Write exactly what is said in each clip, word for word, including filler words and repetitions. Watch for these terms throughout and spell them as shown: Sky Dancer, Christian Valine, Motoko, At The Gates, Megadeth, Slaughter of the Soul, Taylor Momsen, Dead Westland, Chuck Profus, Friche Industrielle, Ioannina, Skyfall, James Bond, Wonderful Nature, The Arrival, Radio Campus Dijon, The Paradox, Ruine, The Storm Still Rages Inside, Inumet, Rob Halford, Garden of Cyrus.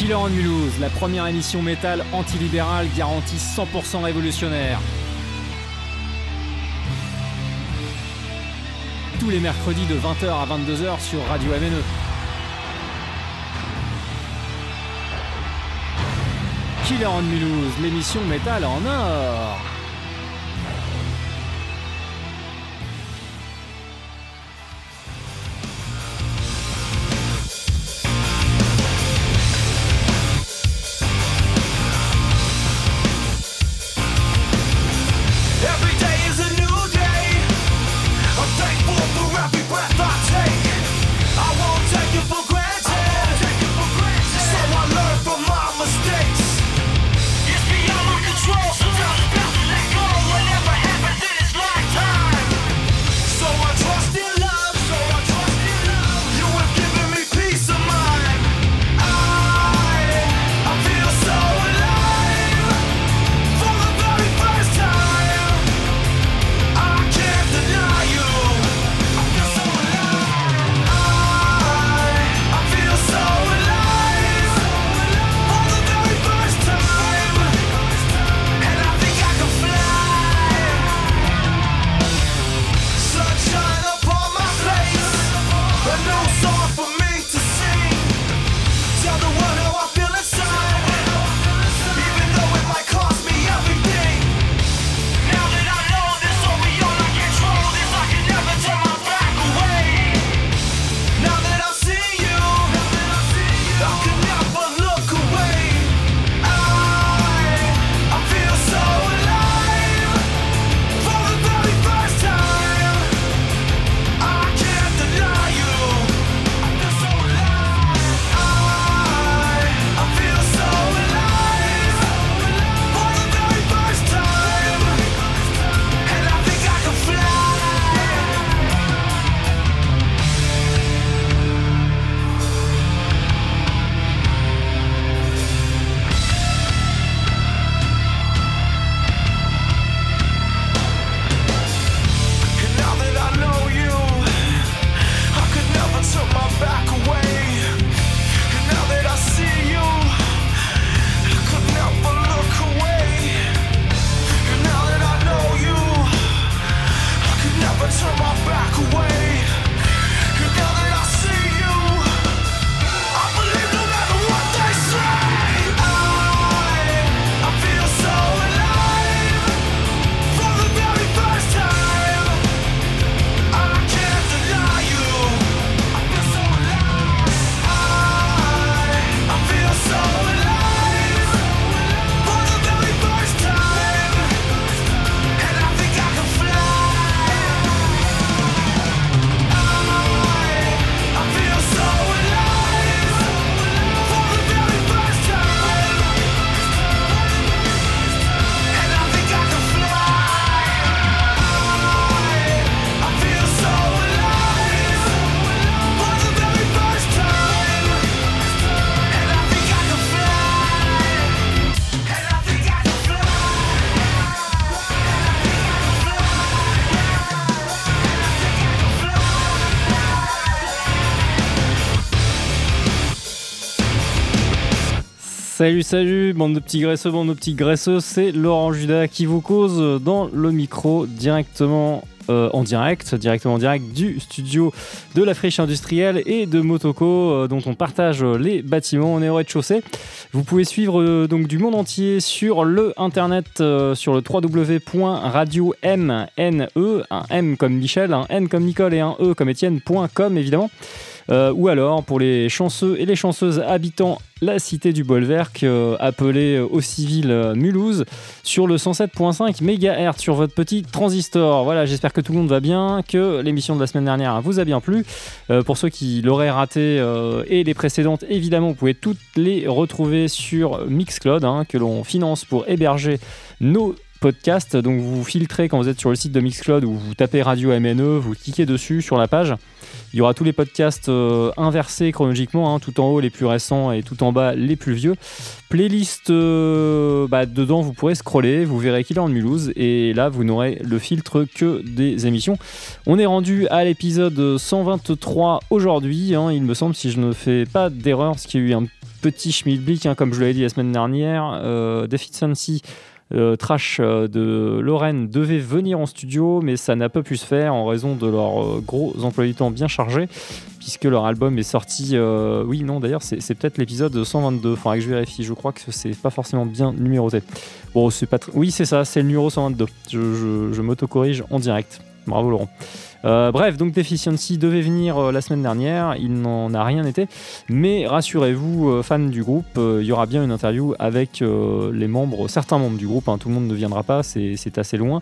Killer en Mulhouse, la première émission métal antilibérale garantie cent pour cent révolutionnaire. Tous les mercredis de vingt heures à vingt-deux heures sur Radio M N E. Killer en Mulhouse, l'émission métal en or. Salut, salut, bande de petits graisseux, bande de petits graisseux, c'est Laurent Judas qui vous cause dans le micro directement euh, en direct, directement en direct du studio de la Friche Industrielle et de Motoko, euh, dont on partage les bâtiments, on est au rez-de-chaussée. Vous pouvez suivre euh, donc du monde entier sur le internet, euh, sur le w w w point radio m n e, un M comme Michel, un N comme Nicole et un E comme Étienne point com évidemment. Euh, ou alors pour les chanceux et les chanceuses habitant la cité du Bolwerk, euh, appelée au civil euh, Mulhouse, sur le cent sept virgule cinq mégahertz sur votre petit transistor. Voilà, j'espère que tout le monde va bien, que l'émission de la semaine dernière vous a bien plu. Euh, pour ceux qui l'auraient raté euh, et les précédentes, évidemment, vous pouvez toutes les retrouver sur Mixcloud, hein, que l'on finance pour héberger nos podcasts. Donc vous filtrez quand vous êtes sur le site de Mixcloud, où vous tapez Radio M N E, vous cliquez dessus sur la page. Il y aura tous les podcasts euh, inversés chronologiquement, hein, tout en haut les plus récents et tout en bas les plus vieux. Playlist, euh, bah, dedans vous pourrez scroller, vous verrez qu'il est en Mulhouse et là vous n'aurez le filtre que des émissions. On est rendu à l'épisode cent vingt-trois aujourd'hui, hein, il me semble, si je ne fais pas d'erreur, ce qui est eu un petit schmilblick, hein, comme je l'avais dit la semaine dernière. Euh, Deficit Sunsi, euh, Trash de Lorraine devait venir en studio, mais ça n'a pas pu se faire en raison de leurs euh, gros emplois du temps bien chargés, puisque leur album est sorti... Euh, oui, non, d'ailleurs, c'est, c'est peut-être l'épisode cent vingt-deux. Faudrait que je vérifie, je crois que c'est pas forcément bien numéroté. Bon, c'est pas... Tr- oui, c'est ça, c'est le numéro cent vingt-deux. Je, je, je m'auto-corrige en direct. Bravo, Laurent. Euh, bref, donc Deficit Sunsi devait venir euh, la semaine dernière, il n'en a rien été, mais rassurez-vous, euh, fans du groupe, il euh, y aura bien une interview avec euh, les membres, certains membres du groupe, hein, tout le monde ne viendra pas, c'est, c'est assez loin.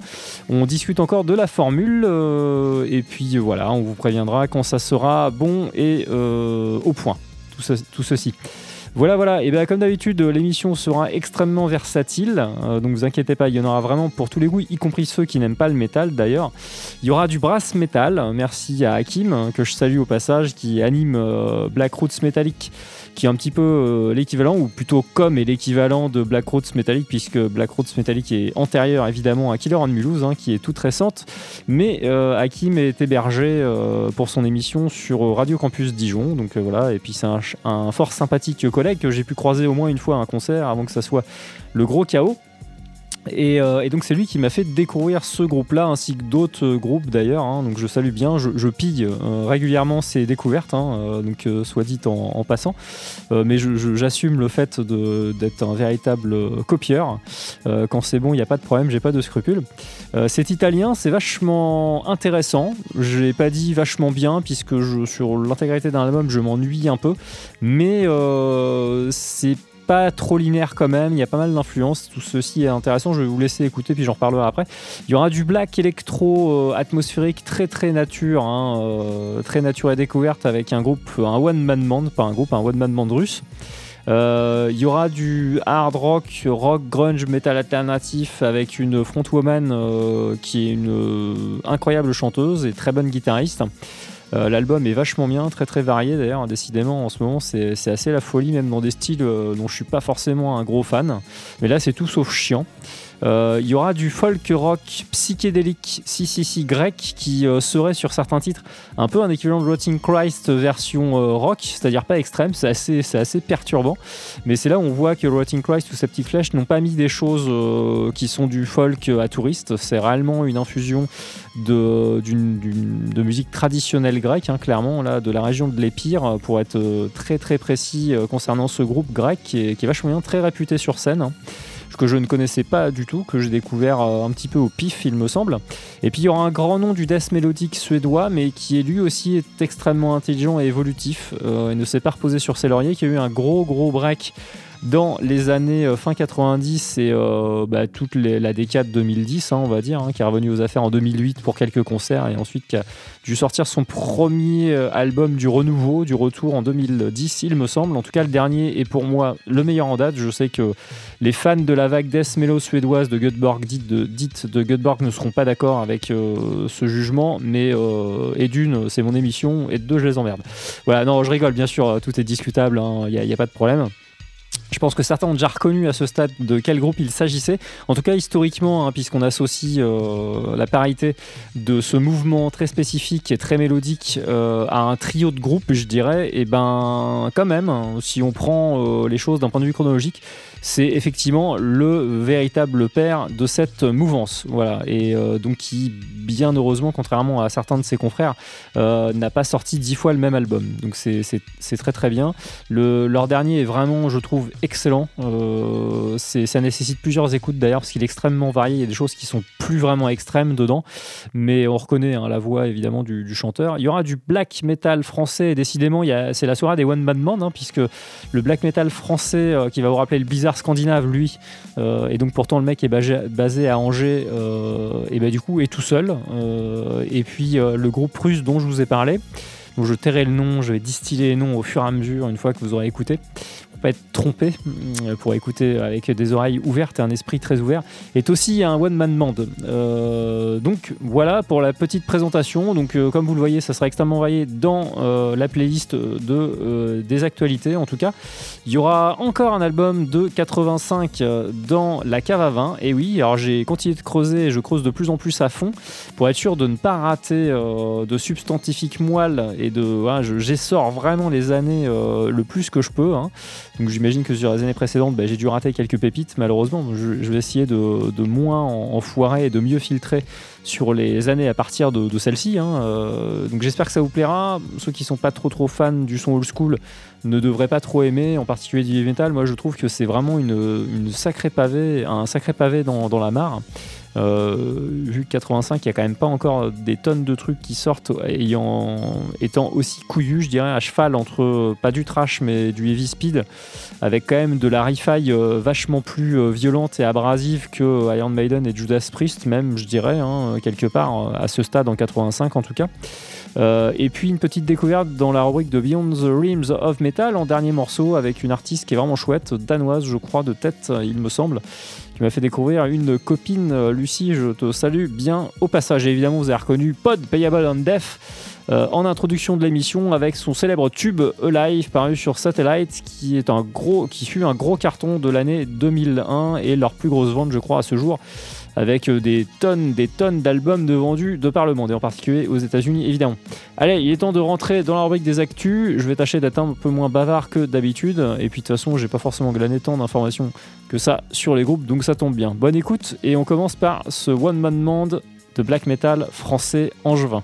On discute encore de la formule, euh, et puis euh, voilà, on vous préviendra quand ça sera bon et euh, au point, tout, ce, tout ceci. Voilà, voilà, et bien comme d'habitude, l'émission sera extrêmement versatile, euh, donc vous inquiétez pas, il y en aura vraiment pour tous les goûts, y compris ceux qui n'aiment pas le métal d'ailleurs. Il y aura du brass metal, merci à Hakim, que je salue au passage, qui anime euh, Black Roots Métallique, qui est un petit peu euh, l'équivalent, ou plutôt comme est l'équivalent de Black Roots Métallique, puisque Black Roots Métallique est antérieure évidemment à Killer and Mulhouse, hein, qui est toute récente, mais euh, Hakim est hébergé euh, pour son émission sur Radio Campus Dijon, donc euh, voilà, et puis c'est un, un fort sympathique collègue que j'ai pu croiser au moins une fois à un concert avant que ça soit le gros chaos. Et, euh, et donc c'est lui qui m'a fait découvrir ce groupe-là, ainsi que d'autres euh, groupes d'ailleurs, hein, donc je salue bien, je, je pille euh, régulièrement ces découvertes, hein, euh, donc euh, soit dit en, en passant, euh, mais je, je, j'assume le fait de, d'être un véritable euh, copieur, euh, quand c'est bon il n'y a pas de problème, j'ai pas de scrupules. Euh, c'est italien, c'est vachement intéressant, je l'ai pas dit vachement bien, puisque je, sur l'intégralité d'un album je m'ennuie un peu, mais euh, c'est pas trop linéaire quand même, il y a pas mal d'influences, tout ceci est intéressant, je vais vous laisser écouter puis j'en reparlerai après. Il y aura du black électro euh, atmosphérique très très nature, hein, euh, très nature et découverte avec un groupe, un one man band, pas un groupe, un one man band russe. Euh, il y aura du hard rock, rock, grunge, metal alternatif avec une frontwoman euh, qui est une euh, incroyable chanteuse et très bonne guitariste. Euh, l'album est vachement bien, très très varié d'ailleurs, hein, décidément en ce moment c'est, c'est assez la folie, même dans des styles euh, dont je suis pas forcément un gros fan, mais là c'est tout sauf chiant. Il euh, y aura du folk rock psychédélique, si si si grec, qui euh, serait sur certains titres un peu un équivalent de Rotting Christ version euh, rock, c'est-à-dire pas extrême, c'est assez, c'est assez perturbant, mais c'est là où on voit que Rotting Christ ou sa petite flèche n'ont pas mis des choses euh, qui sont du folk à touristes, c'est réellement une infusion de, d'une, d'une, de musique traditionnelle grecque, hein, clairement là, de la région de l'Épire pour être euh, très très précis euh, concernant ce groupe grec qui est, qui est vachement bien, très réputé sur scène, hein, que je ne connaissais pas du tout, que j'ai découvert un petit peu au pif il me semble. Et puis il y aura un grand nom du death mélodique suédois, mais qui est lui aussi est extrêmement intelligent et évolutif, euh, et ne s'est pas reposé sur ses lauriers, qui a eu un gros gros break dans les années euh, fin quatre-vingt-dix et euh, bah, toute les, la décade deux mille dix, hein, on va dire, hein, qui est revenu aux affaires en deux mille huit pour quelques concerts, et ensuite qui a dû sortir son premier album du renouveau, du retour en deux mille dix il me semble, en tout cas le dernier est pour moi le meilleur en date. Je sais que les fans de la vague death mellow suédoise de Götborg, dite de, dite de Götborg, ne seront pas d'accord avec euh, ce jugement, mais euh, et d'une c'est mon émission, et de deux je les emmerde, voilà, non je rigole bien sûr, tout est discutable, il n'y a, y a pas de problème. Je pense que certains ont déjà reconnu à ce stade de quel groupe il s'agissait, en tout cas historiquement, hein, puisqu'on associe euh, la parité de ce mouvement très spécifique et très mélodique euh, à un trio de groupes, je dirais, et ben quand même, hein, si on prend euh, les choses d'un point de vue chronologique, c'est effectivement le véritable père de cette mouvance, voilà, et euh, donc qui, bien heureusement, contrairement à certains de ses confrères, euh, n'a pas sorti dix fois le même album, donc c'est, c'est, c'est très très bien. Le, leur dernier est vraiment, je trouve, excellent, euh, c'est, ça nécessite plusieurs écoutes d'ailleurs, parce qu'il est extrêmement varié, il y a des choses qui sont plus vraiment extrêmes dedans, mais on reconnaît, hein, la voix évidemment du, du chanteur. Il y aura du black metal français, et décidément il y a, c'est la soirée des One Man Band, hein, puisque le black metal français euh, qui va vous rappeler le bizarre scandinave lui, euh, et donc pourtant le mec est basé, basé à Angers, euh, et ben du coup est tout seul, euh, et puis euh, le groupe russe dont je vous ai parlé, donc je tairai le nom, je vais distiller les noms au fur et à mesure une fois que vous aurez écouté, pour pas être trompé, pour écouter avec des oreilles ouvertes et un esprit très ouvert, est aussi un one man band. Euh, donc voilà pour la petite présentation, donc euh, comme vous le voyez ça sera extrêmement varié dans euh, la playlist de, euh, des actualités en tout cas. Il y aura encore un album de quatre-vingt-cinq dans la cave à vin, et oui, alors j'ai continué de creuser et je creuse de plus en plus à fond pour être sûr de ne pas rater euh, de substantifique moelle, et de, voilà, je, j'essore vraiment les années euh, le plus que je peux, hein. Donc j'imagine que sur les années précédentes, bah, j'ai dû rater quelques pépites, malheureusement. Je, je vais essayer de, de moins en, en foirer et de mieux filtrer sur les années à partir de, de celle-ci. Hein. Euh, donc j'espère que ça vous plaira. Ceux qui ne sont pas trop, trop fans du son old school ne devraient pas trop aimer, en particulier du heavy metal. Moi, je trouve que c'est vraiment une, une sacrée pavé, un sacré pavé dans, dans la mare. Euh, vu que quatre-vingt-cinq, il n'y a quand même pas encore des tonnes de trucs qui sortent ayant, étant aussi couillus, je dirais, à cheval entre pas du trash mais du heavy speed, avec quand même de la rifaille euh, vachement plus euh, violente et abrasive que Iron Maiden et Judas Priest, même, je dirais, hein, quelque part à ce stade en quatre-vingt-cinq en tout cas. Euh, et puis une petite découverte dans la rubrique de Beyond the Realms of Metal en dernier morceau avec une artiste qui est vraiment chouette, danoise je crois de tête il me semble, qui m'a fait découvrir une copine. Lucie, je te salue bien au passage, et évidemment vous avez reconnu Pod Payable on Death euh, en introduction de l'émission avec son célèbre tube Alive paru sur Satellite qui, est un gros, qui fut un gros carton de l'année deux mille un et leur plus grosse vente je crois à ce jour, avec des tonnes, des tonnes d'albums de vendus de par le monde, et en particulier aux États-Unis évidemment. Allez, il est temps de rentrer dans la rubrique des actus. Je vais tâcher d'être un peu moins bavard que d'habitude, et puis de toute façon, j'ai pas forcément glané tant d'informations que ça sur les groupes, donc ça tombe bien. Bonne écoute, et on commence par ce One Man Band de black metal français angevin.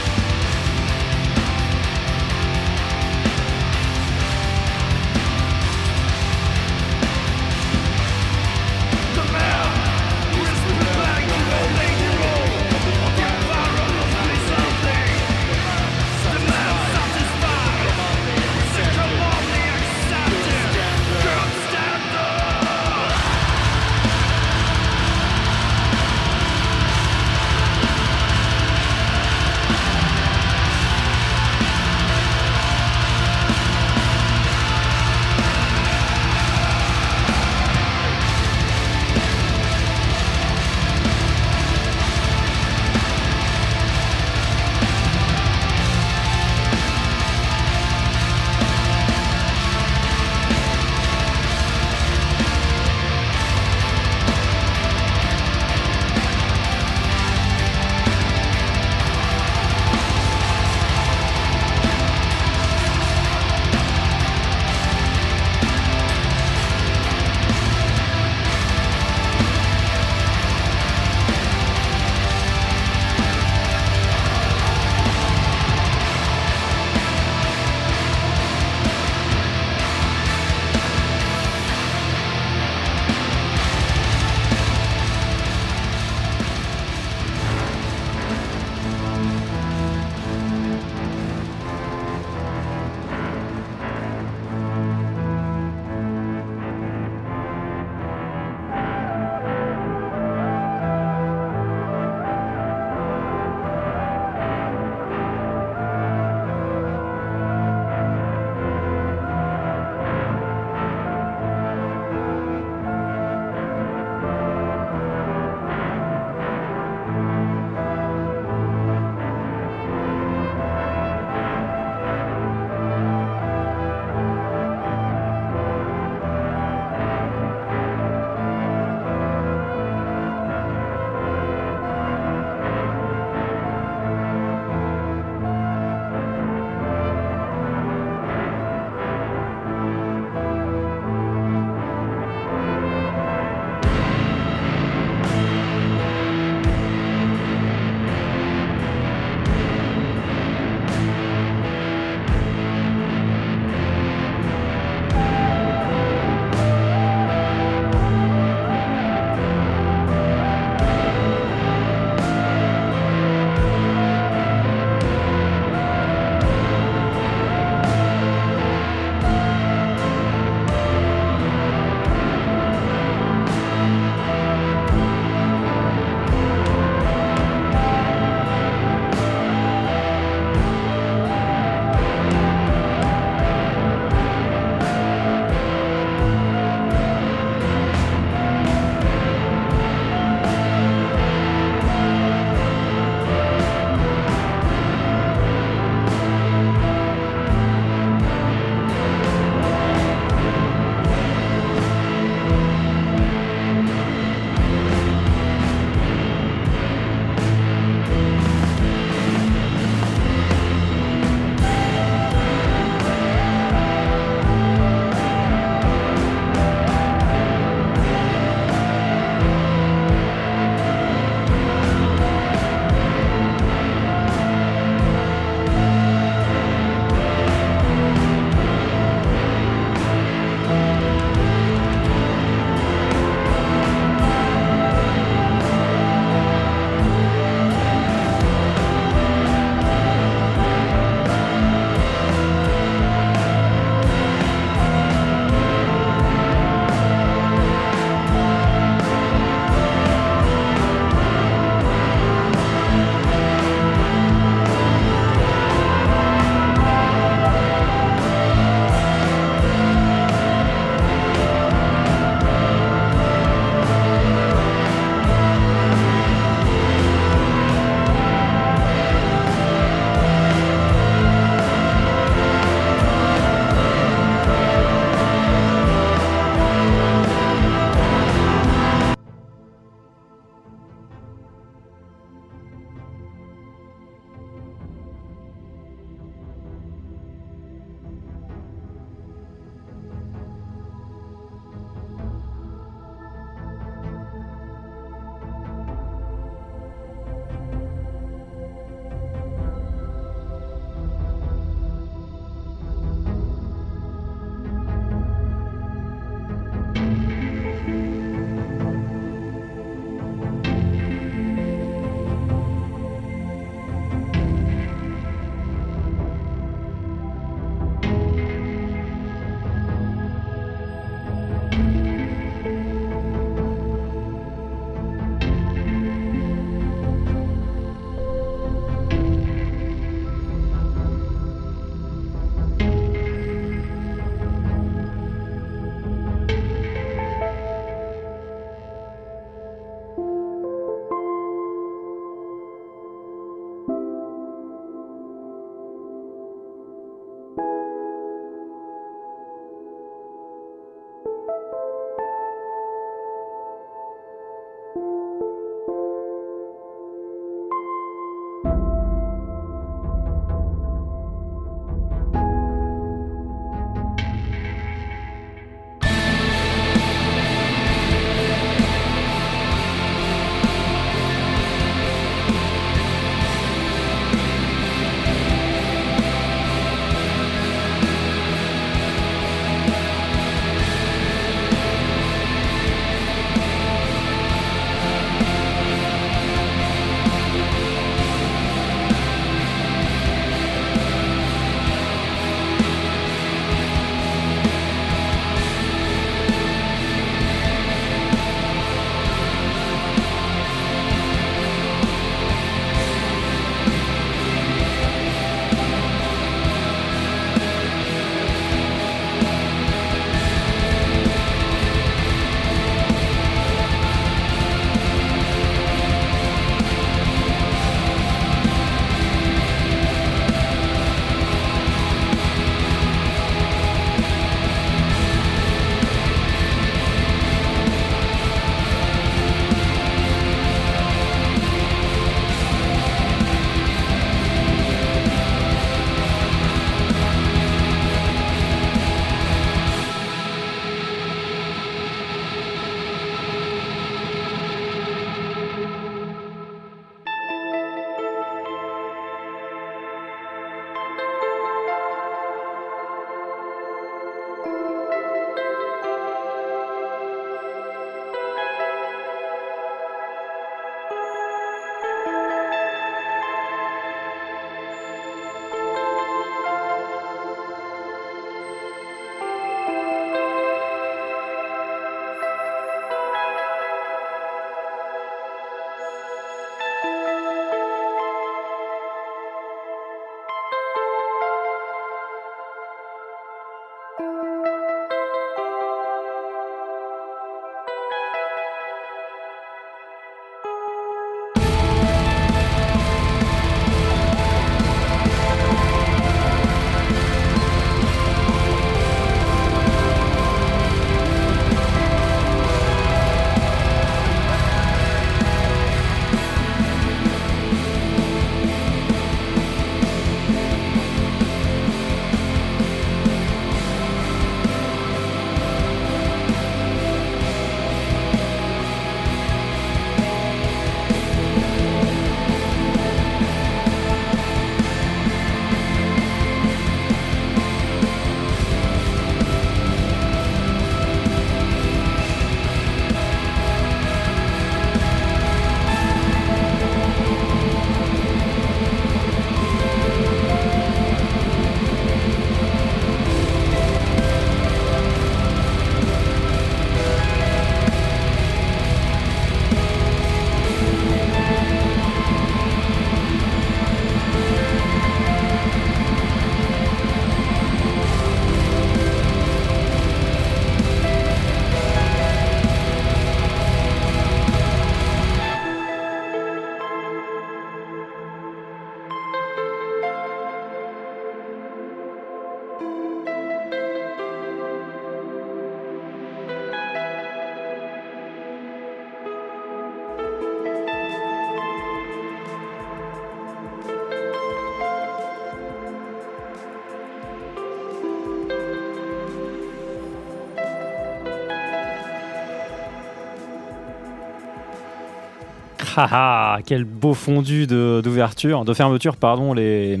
Haha, quel beau fondu de, d'ouverture, de fermeture, pardon, les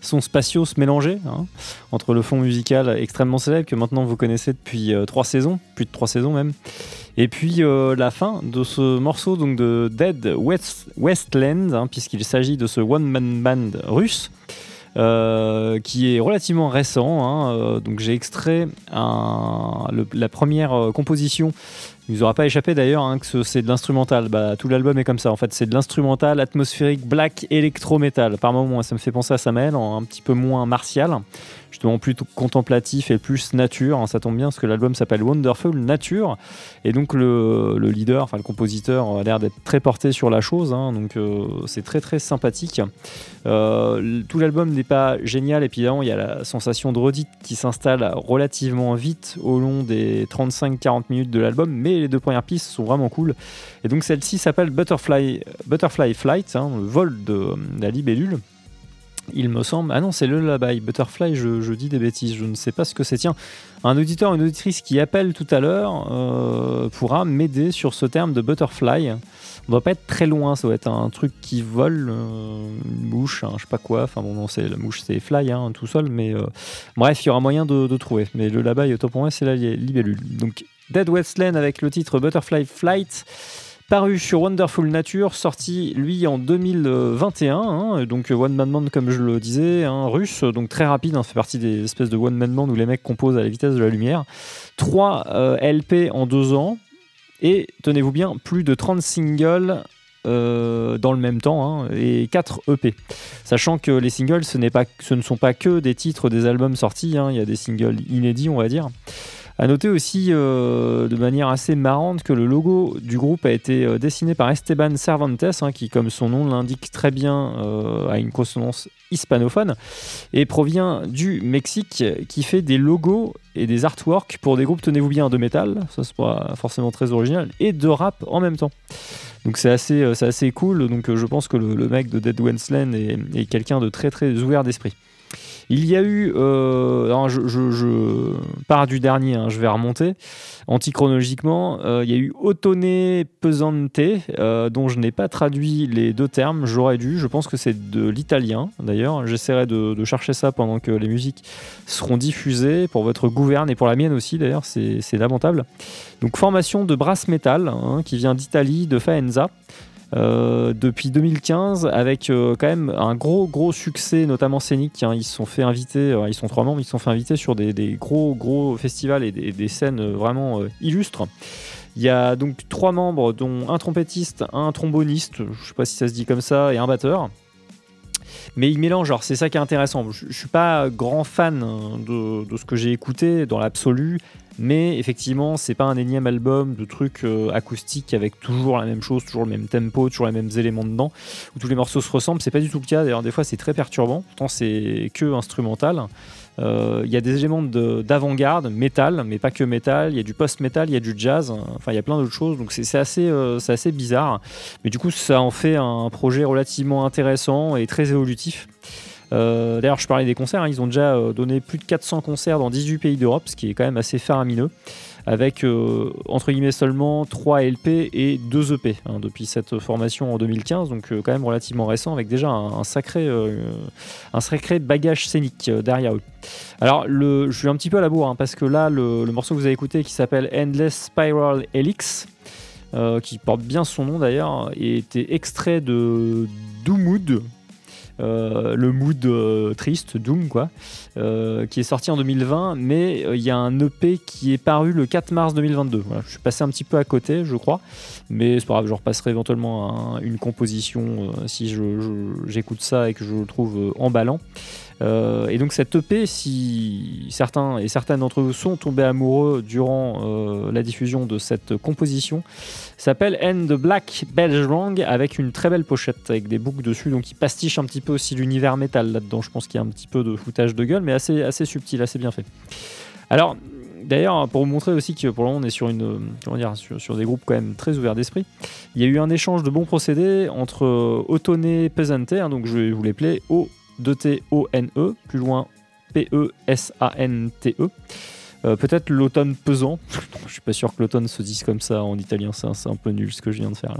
sons spatiaux se mélangeaient, hein, entre le fond musical extrêmement célèbre que maintenant vous connaissez depuis euh, trois saisons, plus de trois saisons même, et puis euh, la fin de ce morceau donc de Dead West, Westland, hein, puisqu'il s'agit de ce one-man band russe, euh, qui est relativement récent, hein, euh, donc j'ai extrait un, le, la première euh, composition. Il ne vous aura pas échappé d'ailleurs, hein, que ce, c'est de l'instrumental. Bah, tout l'album est comme ça en fait, c'est de l'instrumental atmosphérique black électro-métal. Par moments, ça me fait penser à Samael, un petit peu moins martial, justement plus contemplatif et plus nature. Hein, ça tombe bien parce que l'album s'appelle Wonderful Nature. Et donc le, le leader, enfin le compositeur, a l'air d'être très porté sur la chose. Hein, donc euh, c'est très très sympathique. Euh, tout l'album n'est pas génial. Et puis il y a la sensation de redite qui s'installe relativement vite au long des trente-cinq à quarante minutes de l'album. Mais les deux premières pistes sont vraiment cool, et donc celle-ci s'appelle Butterfly, Butterfly Flight, hein, le vol de, de la libellule, il me semble. Ah non, c'est le Lullaby Butterfly, je, je dis des bêtises, je ne sais pas ce que c'est. Tiens, un auditeur, une auditrice qui appelle tout à l'heure euh, pourra m'aider sur ce terme de Butterfly. On doit pas être très loin, ça doit être un truc qui vole, euh, une mouche, hein, je sais pas quoi. Enfin bon, non, c'est, la mouche c'est fly, hein, tout seul, mais euh, bref, il y aura moyen de, de trouver. Mais le Lullaby, autant pour moi, c'est la libellule. Donc Dead Westland avec le titre Butterfly Flight, paru sur Wonderful Nature, sorti lui en deux mille vingt et un, hein, donc One Man Band comme je le disais, hein, russe, donc très rapide, hein, fait partie des espèces de One Man Band où les mecs composent à la vitesse de la lumière. Trois euh, L P en deux ans, et tenez-vous bien, plus de trente singles euh, dans le même temps, hein, et quatre E P. Sachant que les singles, ce, n'est pas, ce ne sont pas que des titres des albums sortis, hein, il y a des singles inédits on va dire. À noter aussi euh, de manière assez marrante que le logo du groupe a été euh, dessiné par Esteban Cervantes, hein, qui comme son nom l'indique très bien euh, a une consonance hispanophone et provient du Mexique, qui fait des logos et des artworks pour des groupes, tenez-vous bien, de métal, ça c'est pas forcément très original, et de rap en même temps. Donc c'est assez, euh, c'est assez cool, donc euh, je pense que le, le mec de Dead Westland est, est quelqu'un de très très ouvert d'esprit. Il y a eu, euh, alors je, je, je pars du dernier, hein, je vais remonter antichronologiquement, euh, il y a eu Ottone Pesante, euh, dont je n'ai pas traduit les deux termes, j'aurais dû, je pense que c'est de l'italien d'ailleurs, j'essaierai de, de chercher ça pendant que les musiques seront diffusées, pour votre gouverne et pour la mienne aussi d'ailleurs, c'est, c'est lamentable. Donc formation de brass metal, hein, qui vient d'Italie, de Faenza. Euh, depuis deux mille quinze, avec euh, quand même un gros gros succès, notamment scénique, hein. Ils se sont fait inviter, euh, ils sont trois membres, ils se sont fait inviter sur des, des gros gros festivals et des, des scènes vraiment euh, illustres. Il y a donc trois membres, dont un trompettiste, un tromboniste, je sais pas si ça se dit comme ça, et un batteur. Mais ils mélangent, alors c'est ça qui est intéressant. Je, je suis pas grand fan de, de ce que j'ai écouté dans l'absolu. Mais effectivement, c'est pas un énième album de trucs euh, acoustiques avec toujours la même chose, toujours le même tempo, toujours les mêmes éléments dedans, où tous les morceaux se ressemblent. C'est pas du tout le cas. D'ailleurs, des fois, c'est très perturbant. Pourtant, c'est que instrumental. Il euh, y a des éléments de, d'avant-garde, métal, mais pas que métal. Il y a du post-métal, il y a du jazz. Enfin, il y a plein d'autres choses. Donc, c'est, c'est, assez, euh, c'est assez bizarre. Mais du coup, ça en fait un projet relativement intéressant et très évolutif. Euh, d'ailleurs, je parlais des concerts, hein, ils ont déjà euh, donné plus de quatre cents concerts dans dix-huit pays d'Europe, ce qui est quand même assez faramineux, avec euh, entre guillemets seulement trois L P et deux E P, hein, depuis cette formation en deux mille quinze, donc euh, quand même relativement récent, avec déjà un, un, sacré, euh, un sacré bagage scénique euh, derrière eux. Alors, le, je suis un petit peu à la bourre, hein, parce que là, le, le morceau que vous avez écouté, qui s'appelle Endless Spiral Helix, euh, qui porte bien son nom d'ailleurs, était extrait de Doomood. Euh, le mood euh, triste, Doom quoi, euh, qui est sorti en deux mille vingt, mais il euh, y a un E P qui est paru le quatre mars deux mille vingt-deux. Voilà, je suis passé un petit peu à côté je crois, mais c'est pas grave, je repasserai éventuellement un, une composition euh, si je, je, j'écoute ça et que je le trouve euh, emballant. Euh, et donc cette E P, si certains et certaines d'entre vous sont tombés amoureux durant euh, la diffusion de cette composition, s'appelle And the Black Belge Rang, avec une très belle pochette avec des boucles dessus, donc il pastiche un petit peu aussi l'univers métal là-dedans. Je pense qu'il y a un petit peu de foutage de gueule, mais assez, assez subtil, assez bien fait. Alors d'ailleurs, pour vous montrer aussi que pour le moment on est sur, une, comment dire, sur, sur des groupes quand même très ouverts d'esprit, il y a eu un échange de bons procédés entre euh, Ottone Pesante, hein, donc je vais vous les plaît, O de T O N E, plus loin P E S A N T E, Euh, peut-être l'automne pesant. Je suis pas sûr que l'automne se dise comme ça en italien, c'est un, c'est un peu nul ce que je viens de faire là.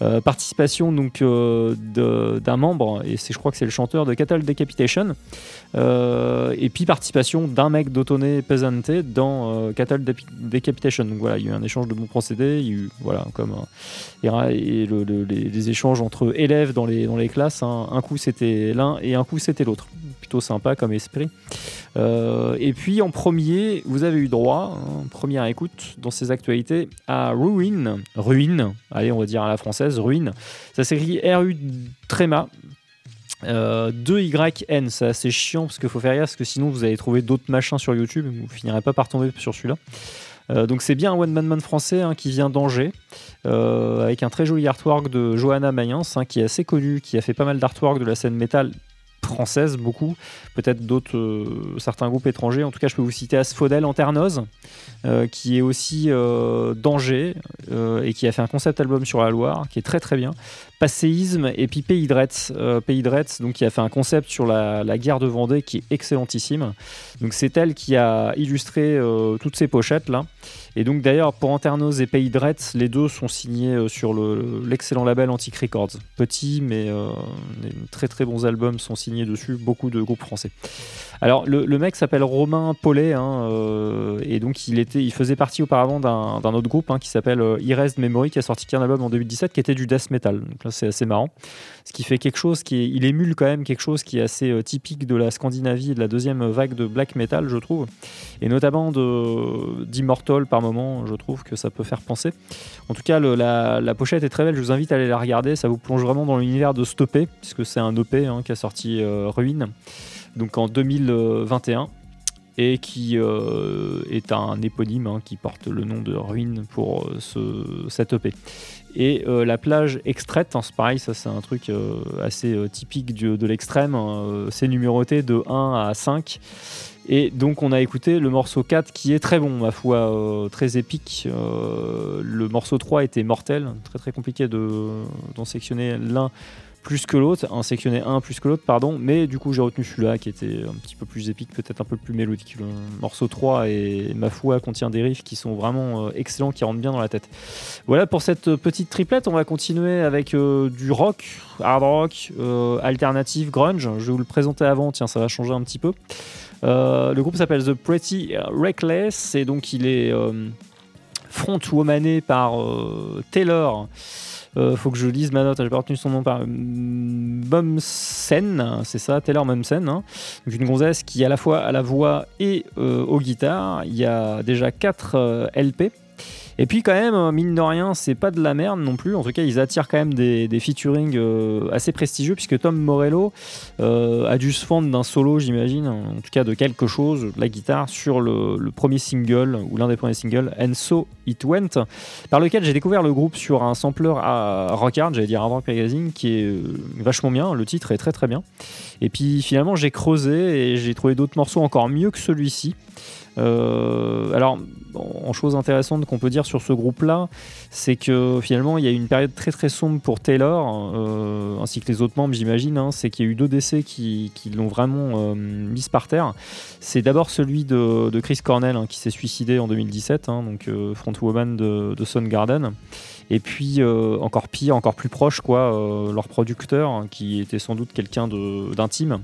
Euh, participation donc euh, de, d'un membre, et c'est, je crois que c'est le chanteur de Cattle Decapitation, euh, et puis participation d'un mec d'Ottone Pesante dans euh, Cattle Dep- Decapitation. Donc voilà, il y a eu un échange de bons procédés, il y a eu, voilà, comme euh, et le, le, les, les échanges entre élèves dans les, dans les classes, hein. Un coup c'était l'un et un coup c'était l'autre. Plutôt sympa comme esprit. Euh, et puis en premier, vous avez eu droit, hein, première écoute dans ces actualités, à Ruine. Ruine, allez, on va dire à la française, Ruine. Ça s'écrit R U tréma Euh, deux Y N, c'est assez chiant parce qu'il faut faire gaffe parce que sinon vous allez trouver d'autres machins sur YouTube, vous finirez pas par tomber sur celui-là. Euh, donc c'est bien un one man man français, hein, qui vient d'Angers, euh, avec un très joli artwork de Johanna Mayens, hein, qui est assez connue, qui a fait pas mal d'artwork de la scène métal française, beaucoup, peut-être d'autres, euh, certains groupes étrangers. En tout cas, je peux vous citer Asphodel Anternoz, euh, qui est aussi euh, d'Angers, euh, et qui a fait un concept album sur la Loire qui est très très bien. Passéisme, et puis Piedretz, euh, Piedretz, donc qui a fait un concept sur la, la guerre de Vendée qui est excellentissime. Donc c'est elle qui a illustré euh, toutes ces pochettes là. Et donc d'ailleurs pour Anternoz et Piedretz, les deux sont signés sur le, l'excellent label Antique Records. Petit mais euh, très très bons albums sont signés dessus, beaucoup de groupes français. Alors le, le mec s'appelle Romain Paulet, hein, euh, et donc il était, il faisait partie auparavant d'un, d'un autre groupe, hein, qui s'appelle Eres Memory, qui a sorti qu'un album en deux mille dix-sept qui était du death metal. Donc là c'est assez marrant, ce qui fait quelque chose qui est, il émule quand même quelque chose qui est assez euh, typique de la Scandinavie et de la deuxième vague de black metal, je trouve, et notamment de d'Immortal par moment. Je trouve que ça peut faire penser. En tout cas le, la, la pochette est très belle, je vous invite à aller la regarder, ça vous plonge vraiment dans l'univers de Stoppé, puisque c'est un E P, hein, qui a sorti euh, Ruine donc en deux mille vingt et un, et qui euh, est un éponyme, hein, qui porte le nom de Ruine pour euh, ce, cette E P. Et euh, la plage extraite, hein, c'est pareil, ça c'est un truc euh, assez euh, typique du, de l'extrême, hein, c'est numéroté de un à cinq. Et donc on a écouté le morceau quatre qui est très bon, ma foi, euh, très épique. Euh, le morceau trois était mortel, très très compliqué de, d'en sectionner l'un plus que l'autre, un sectionné un plus que l'autre, pardon, mais du coup j'ai retenu celui-là qui était un petit peu plus épique, peut-être un peu plus mélodique. Le morceau trois, et ma foi, contient des riffs qui sont vraiment excellents, qui rentrent bien dans la tête. Voilà pour cette petite triplette. On va continuer avec euh, du rock, hard rock, euh, alternative, grunge. Je vais vous le présenter avant, tiens, ça va changer un petit peu. Euh, le groupe s'appelle The Pretty Reckless, et donc il est euh, frontwomané par euh, Taylor. Euh, faut que je lise ma note, j'ai pas retenu son nom par... Momsen, c'est ça, Taylor Momsen, hein. Donc une gonzesse qui à la fois à la voix et euh, aux guitares. Il y a déjà quatre euh, L P. Et puis quand même, mine de rien, c'est pas de la merde non plus. En tout cas, ils attirent quand même des, des featuring euh, assez prestigieux, puisque Tom Morello euh, a dû se fendre d'un solo, j'imagine, en tout cas de quelque chose, de la guitare, sur le, le premier single, ou l'un des premiers singles, And So It Went, par lequel j'ai découvert le groupe sur un sampler à Rockard, j'allais dire Hard Rock Magazine, qui est vachement bien, le titre est très très bien. Et puis finalement, j'ai creusé et j'ai trouvé d'autres morceaux encore mieux que celui-ci. Euh, alors, en chose intéressante qu'on peut dire sur ce groupe-là, c'est que finalement il y a eu une période très très sombre pour Taylor, euh, ainsi que les autres membres, j'imagine, hein, c'est qu'il y a eu deux décès qui, qui l'ont vraiment euh, mise par terre. C'est d'abord celui de, de Chris Cornell, hein, qui s'est suicidé en deux mille dix-sept, hein, donc euh, frontwoman de, de Soundgarden. Et puis euh, encore pire, encore plus proche, quoi, euh, leur producteur, hein, qui était sans doute quelqu'un de, d'intime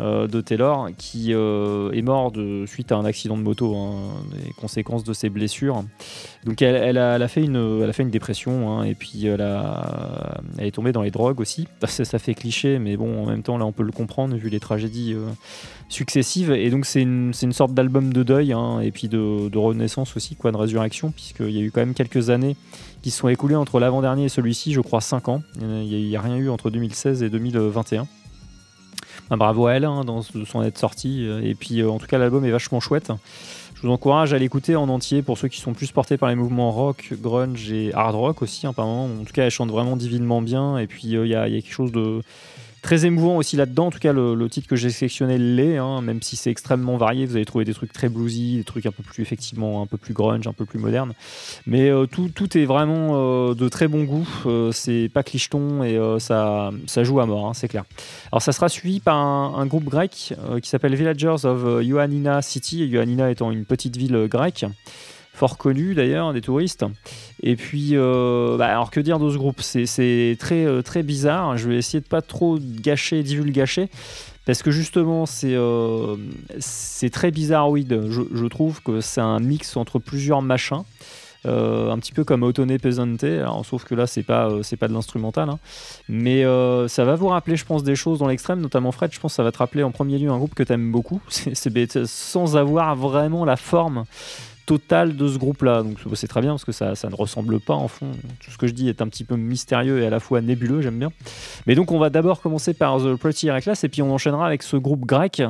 euh, de Taylor, qui euh, est mort de, suite à un accident de moto, hein, des conséquences de ses blessures. Donc elle, elle, a, elle, a, fait une, elle a fait une dépression, hein, et puis elle, a, elle est tombée dans les drogues aussi. Ça, ça fait cliché, mais bon, en même temps là on peut le comprendre vu les tragédies euh, successives. Et donc c'est une, c'est une sorte d'album de deuil, hein, et puis de, de renaissance aussi, quoi, de résurrection, puisqu'il y a eu quand même quelques années qui se sont écoulés entre l'avant-dernier et celui-ci, je crois cinq ans. Il n'y a, a rien eu entre deux mille seize et deux mille vingt et un. Ben, bravo à elle, hein, dans son être sortie. Et puis euh, en tout cas l'album est vachement chouette. Je vous encourage à l'écouter en entier pour ceux qui sont plus portés par les mouvements rock, grunge et hard rock aussi, hein, par moment. En tout cas elle chante vraiment divinement bien, et puis il euh, y, y a quelque chose de Très émouvant aussi là-dedans, en tout cas le, le titre que j'ai sélectionné l'est, hein, même si c'est extrêmement varié, vous allez trouver des trucs très bluesy, des trucs un peu plus effectivement un peu plus grunge, un peu plus moderne, mais euh, tout, tout est vraiment euh, de très bon goût, euh, c'est pas clicheton et euh, ça, ça joue à mort, hein, c'est clair. Alors ça sera suivi par un, un groupe grec euh, qui s'appelle Villagers of Ioannina City, Ioannina étant une petite ville grecque, fort connu d'ailleurs des touristes. Et puis euh, bah, alors que dire de ce groupe, c'est, c'est très très bizarre. Je vais essayer de pas trop gâcher divulgacher parce que justement c'est euh, c'est très bizarroïde. Je, je trouve que c'est un mix entre plusieurs machins. Euh, un petit peu comme Ottone Pesante, alors, sauf que là c'est pas, euh, c'est pas de l'instrumental, hein. Mais euh, ça va vous rappeler je pense des choses dans l'extrême, notamment Fred, je pense que ça va te rappeler en premier lieu un groupe que t'aimes beaucoup, c'est, c'est, sans avoir vraiment la forme totale de ce groupe là, donc c'est très bien parce que ça, ça ne ressemble pas en fond, tout ce que je dis est un petit peu mystérieux et à la fois nébuleux, j'aime bien. Mais donc on va d'abord commencer par The Pretty Reckless et puis on enchaînera avec ce groupe grec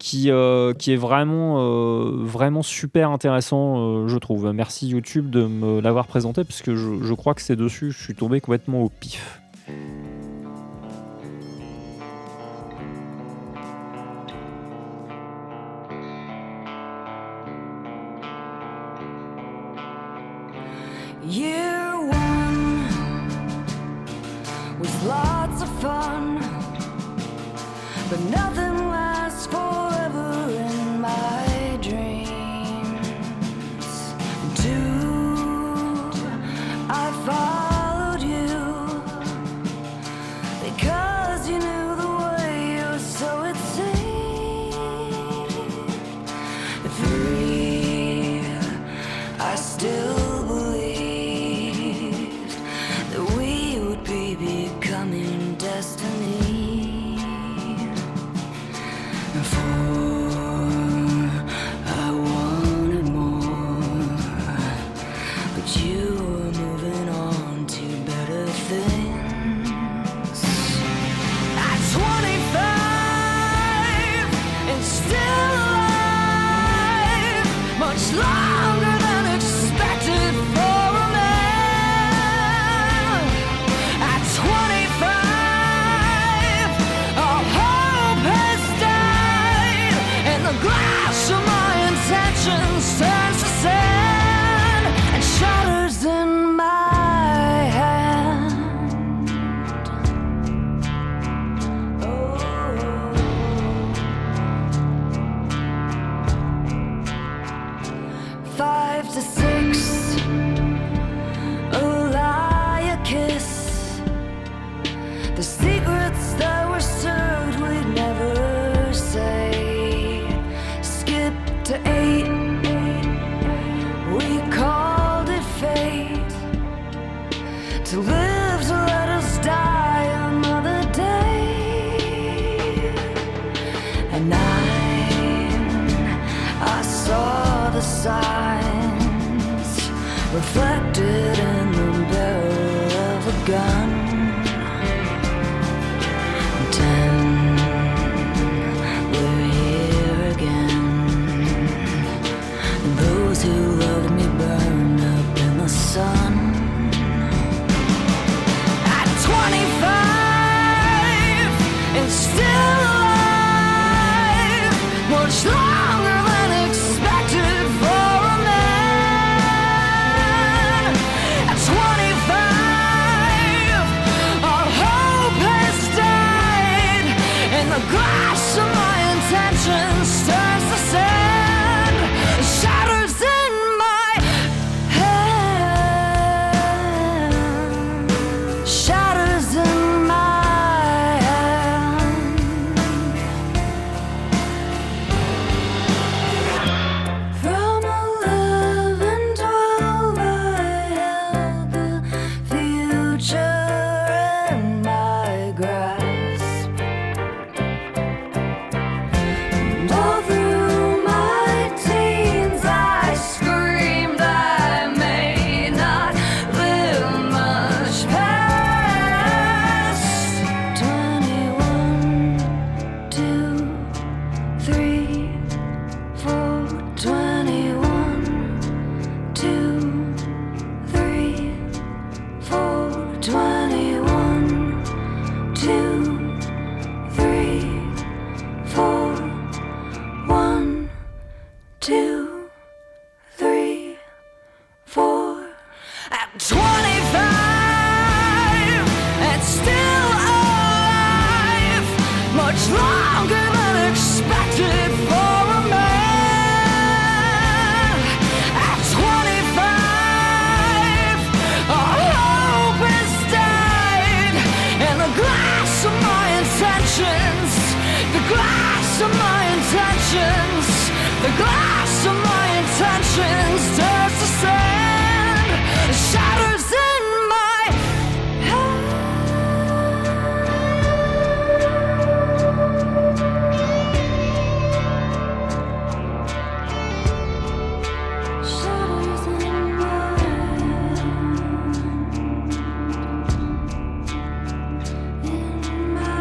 qui, euh, qui est vraiment, euh, vraiment super intéressant, euh, je trouve. Merci YouTube de me l'avoir présenté parce que je, je crois que c'est dessus, je suis tombé complètement au pif. Year one was lots of fun, but nothing lasts forever in my dreams. Two, I followed you because you knew the way, or so it seemed. Three, I still reflected in the barrel of a gun. Ten, we're here again, and those who loved me burned up in the sun. At twenty-five, and still alive, much longer than expected for a man. At twenty-five, of my intentions, the glass of my intentions turns to sand, it shatters in my hand, shatters in my hand, in my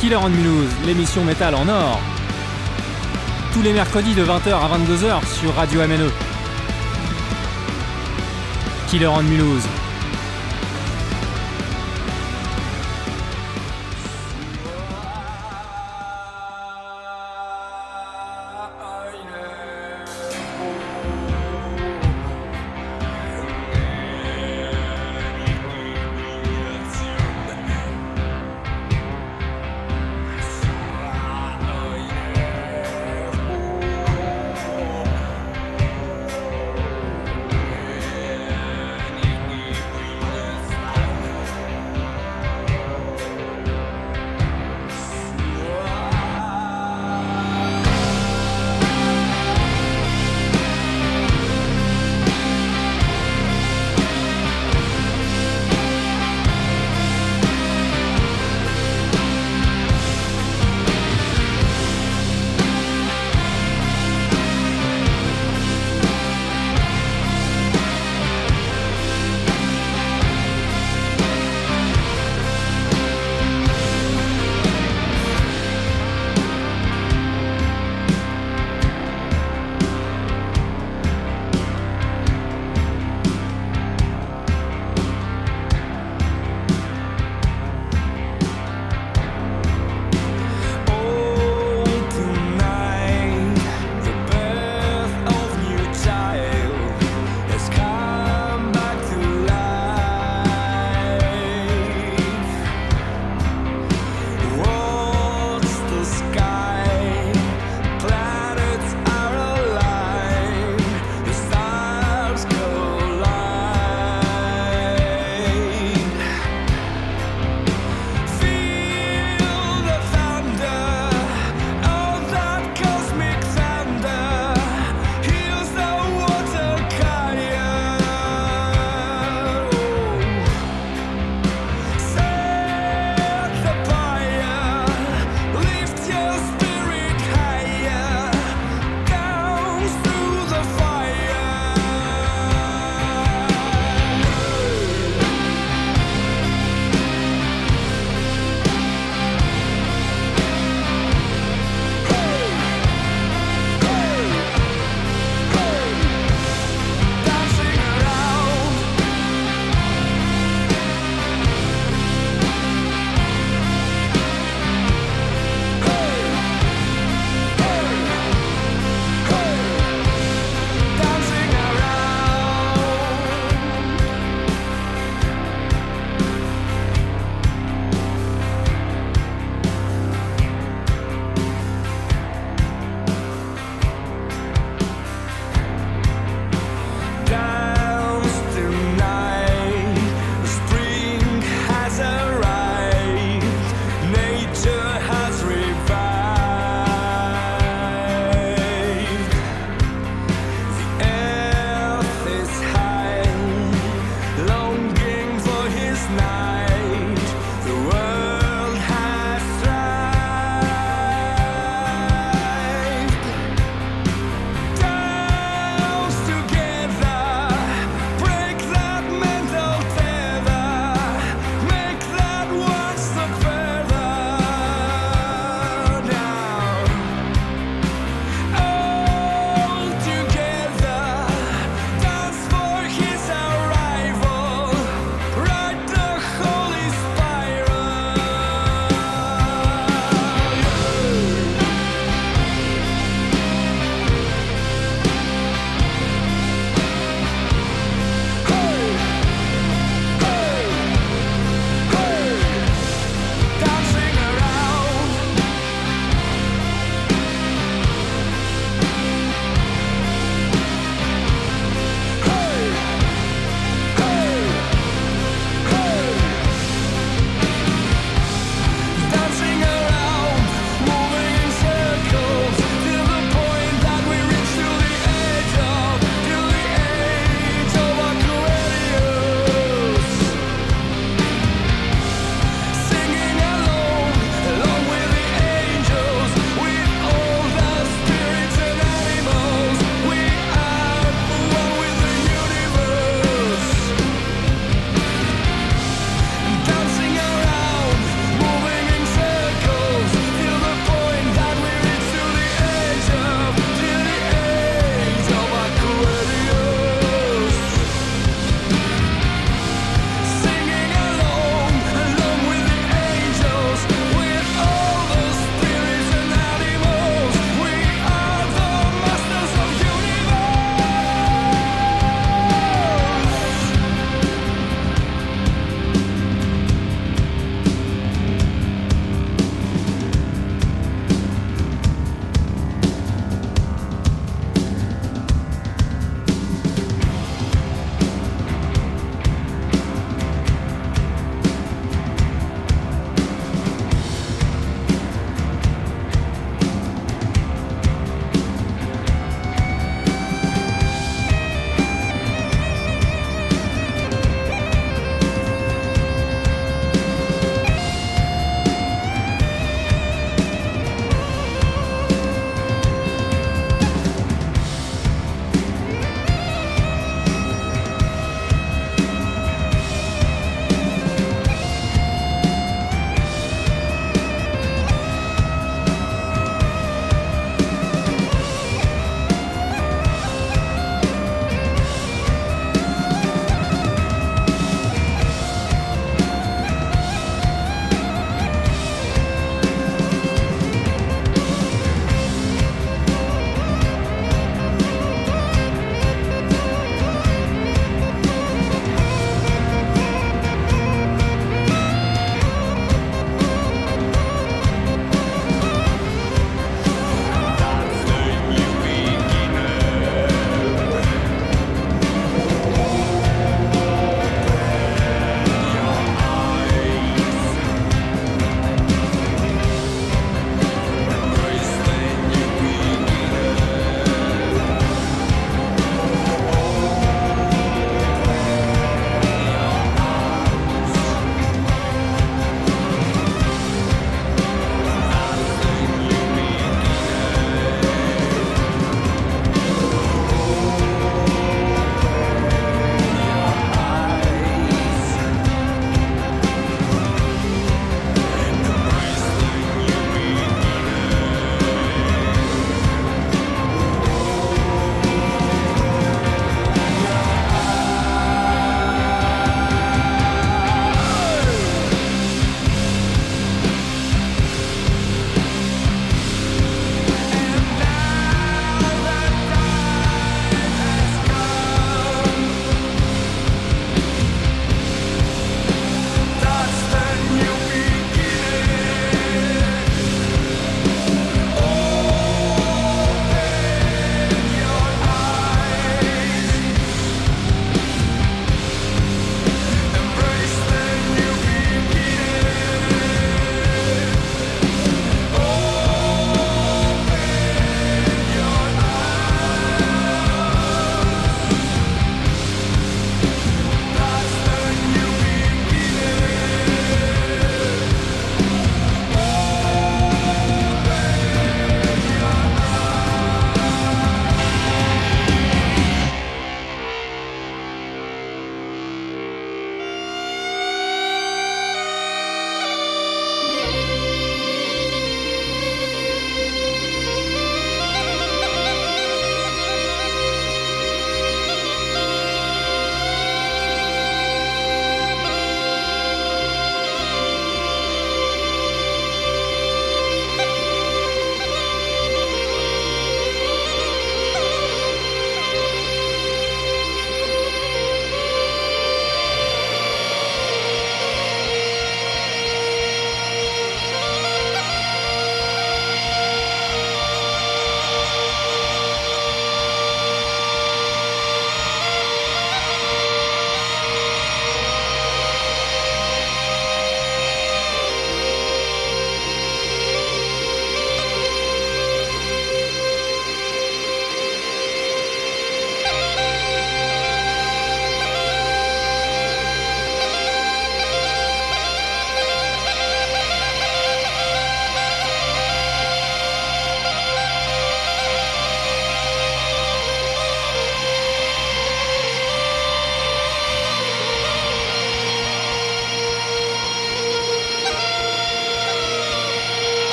Taylor Mulhouse, l'émission métal en or. Tous les mercredis de vingt heures à vingt-deux heures sur Radio M N E. Killer on Mulhouse.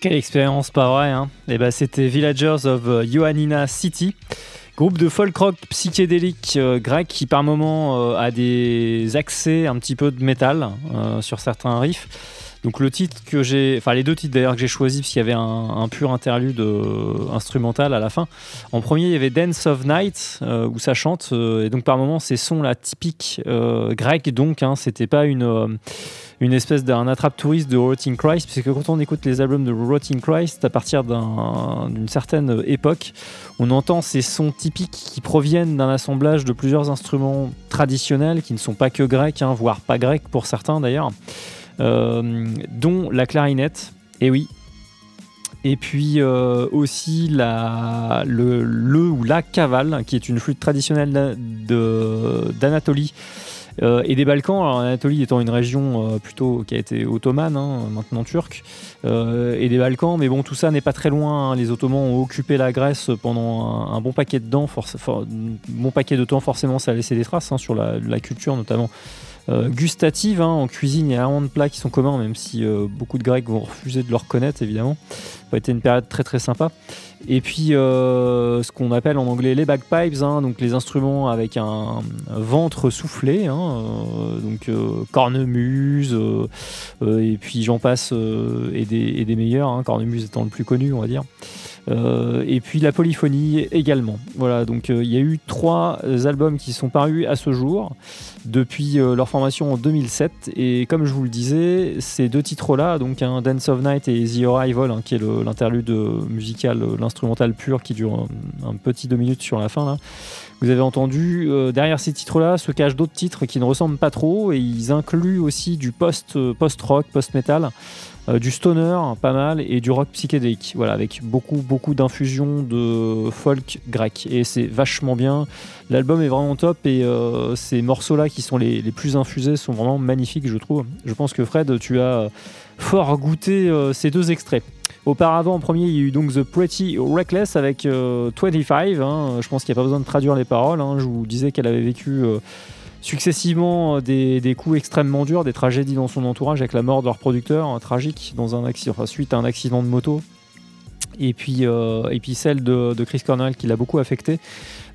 Quelle expérience, pas vrai, hein. Et bah, c'était Villagers of Ioannina City, groupe de folk rock psychédélique euh, grec qui par moments euh, a des accès un petit peu de métal euh, sur certains riffs. Donc le titre que j'ai, enfin les deux titres d'ailleurs que j'ai choisi parce qu'il y avait un, un pur interlude euh, instrumental à la fin. En premier il y avait Dance of Night euh, où ça chante euh, et donc par moments ces sons là typiques euh, grecs donc hein, c'était pas une euh, une espèce d'un attrape-touriste de Rotting Christ parce que quand on écoute les albums de Rotting Christ à partir d'un, d'une certaine époque on entend ces sons typiques qui proviennent d'un assemblage de plusieurs instruments traditionnels qui ne sont pas que grecs hein, voire pas grecs pour certains d'ailleurs. Euh, dont la clarinette, et eh oui, et puis euh, aussi la, le, le ou la cavale, qui est une flûte traditionnelle de, d'Anatolie euh, et des Balkans. Alors, Anatolie étant une région euh, plutôt qui a été ottomane, hein, maintenant turque, euh, et des Balkans, mais bon, tout ça n'est pas très loin. Hein. Les Ottomans ont occupé la Grèce pendant un, un bon paquet de temps, forc- for- bon paquet de temps, forcément, ça a laissé des traces hein, sur la, la culture notamment. Euh, gustative, hein, en cuisine il y a un de plats qui sont communs même si euh, beaucoup de Grecs vont refuser de le reconnaître évidemment. Ça a été une période très très sympa et puis euh, ce qu'on appelle en anglais les bagpipes, hein, donc les instruments avec un, un ventre soufflé hein, euh, donc euh, cornemuse euh, euh, et puis j'en passe euh, et, des, et des meilleurs hein, cornemuse étant le plus connu on va dire. Euh, et puis la polyphonie également. Voilà, donc il euh, y a eu trois albums qui sont parus à ce jour depuis euh, leur formation en deux mille sept. Et comme je vous le disais, ces deux titres-là, donc hein, Dance of Night et The Arrival, hein, qui est le, l'interlude musical, l'instrumental pur qui dure un, un petit deux minutes sur la fin, là. Vous avez entendu, euh, derrière ces titres-là se cachent d'autres titres qui ne ressemblent pas trop et ils incluent aussi du post, post-rock, post-metal. Euh, du stoner, pas mal, et du rock psychédélique. Voilà, avec beaucoup, beaucoup d'infusions de folk grec. Et c'est vachement bien. L'album est vraiment top et euh, ces morceaux-là qui sont les, les plus infusés sont vraiment magnifiques, je trouve. Je pense que Fred, tu as fort goûté euh, ces deux extraits. Auparavant, en premier, il y a eu donc The Pretty Reckless avec euh, vingt-cinq. Hein. Je pense qu'il n'y a pas besoin de traduire les paroles. Hein. Je vous disais qu'elle avait vécu... Euh, successivement des, des coups extrêmement durs, des tragédies dans son entourage avec la mort de leur producteur, hein, tragique, dans un accident, enfin, suite à un accident de moto, et puis, euh, et puis celle de, de Chris Cornell qui l'a beaucoup affecté.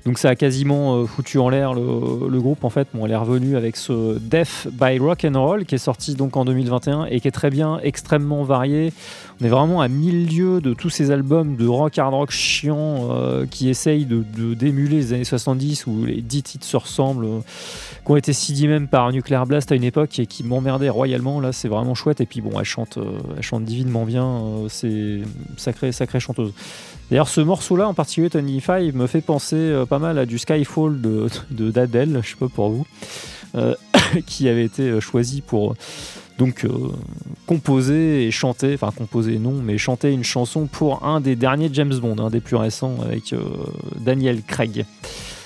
Donc ça a quasiment euh, foutu en l'air le, le groupe en fait. Bon, elle est revenue avec ce Death by Rock and Roll qui est sorti donc en deux mille vingt et un et qui est très bien, extrêmement varié. On est vraiment à milieu de tous ces albums de rock hard rock chiant euh, qui essayent de, de d'émuler les années soixante-dix où les dix titres se ressemblent, euh, qui ont été signés même par Nuclear Blast à une époque et qui m'emmerdaient royalement. Là, c'est vraiment chouette. Et puis bon, elle chante, euh, elle chante divinement bien. Euh, c'est sacrée, sacrée chanteuse. D'ailleurs, ce morceau-là, en particulier, vingt-cinq, me fait penser euh, pas mal à du Skyfall de, de, d'Adèle, je sais pas pour vous, euh, qui avait été choisi pour donc euh, composer et chanter, enfin composer non, mais chanter une chanson pour un des derniers James Bond, un des plus récents, avec euh, Daniel Craig.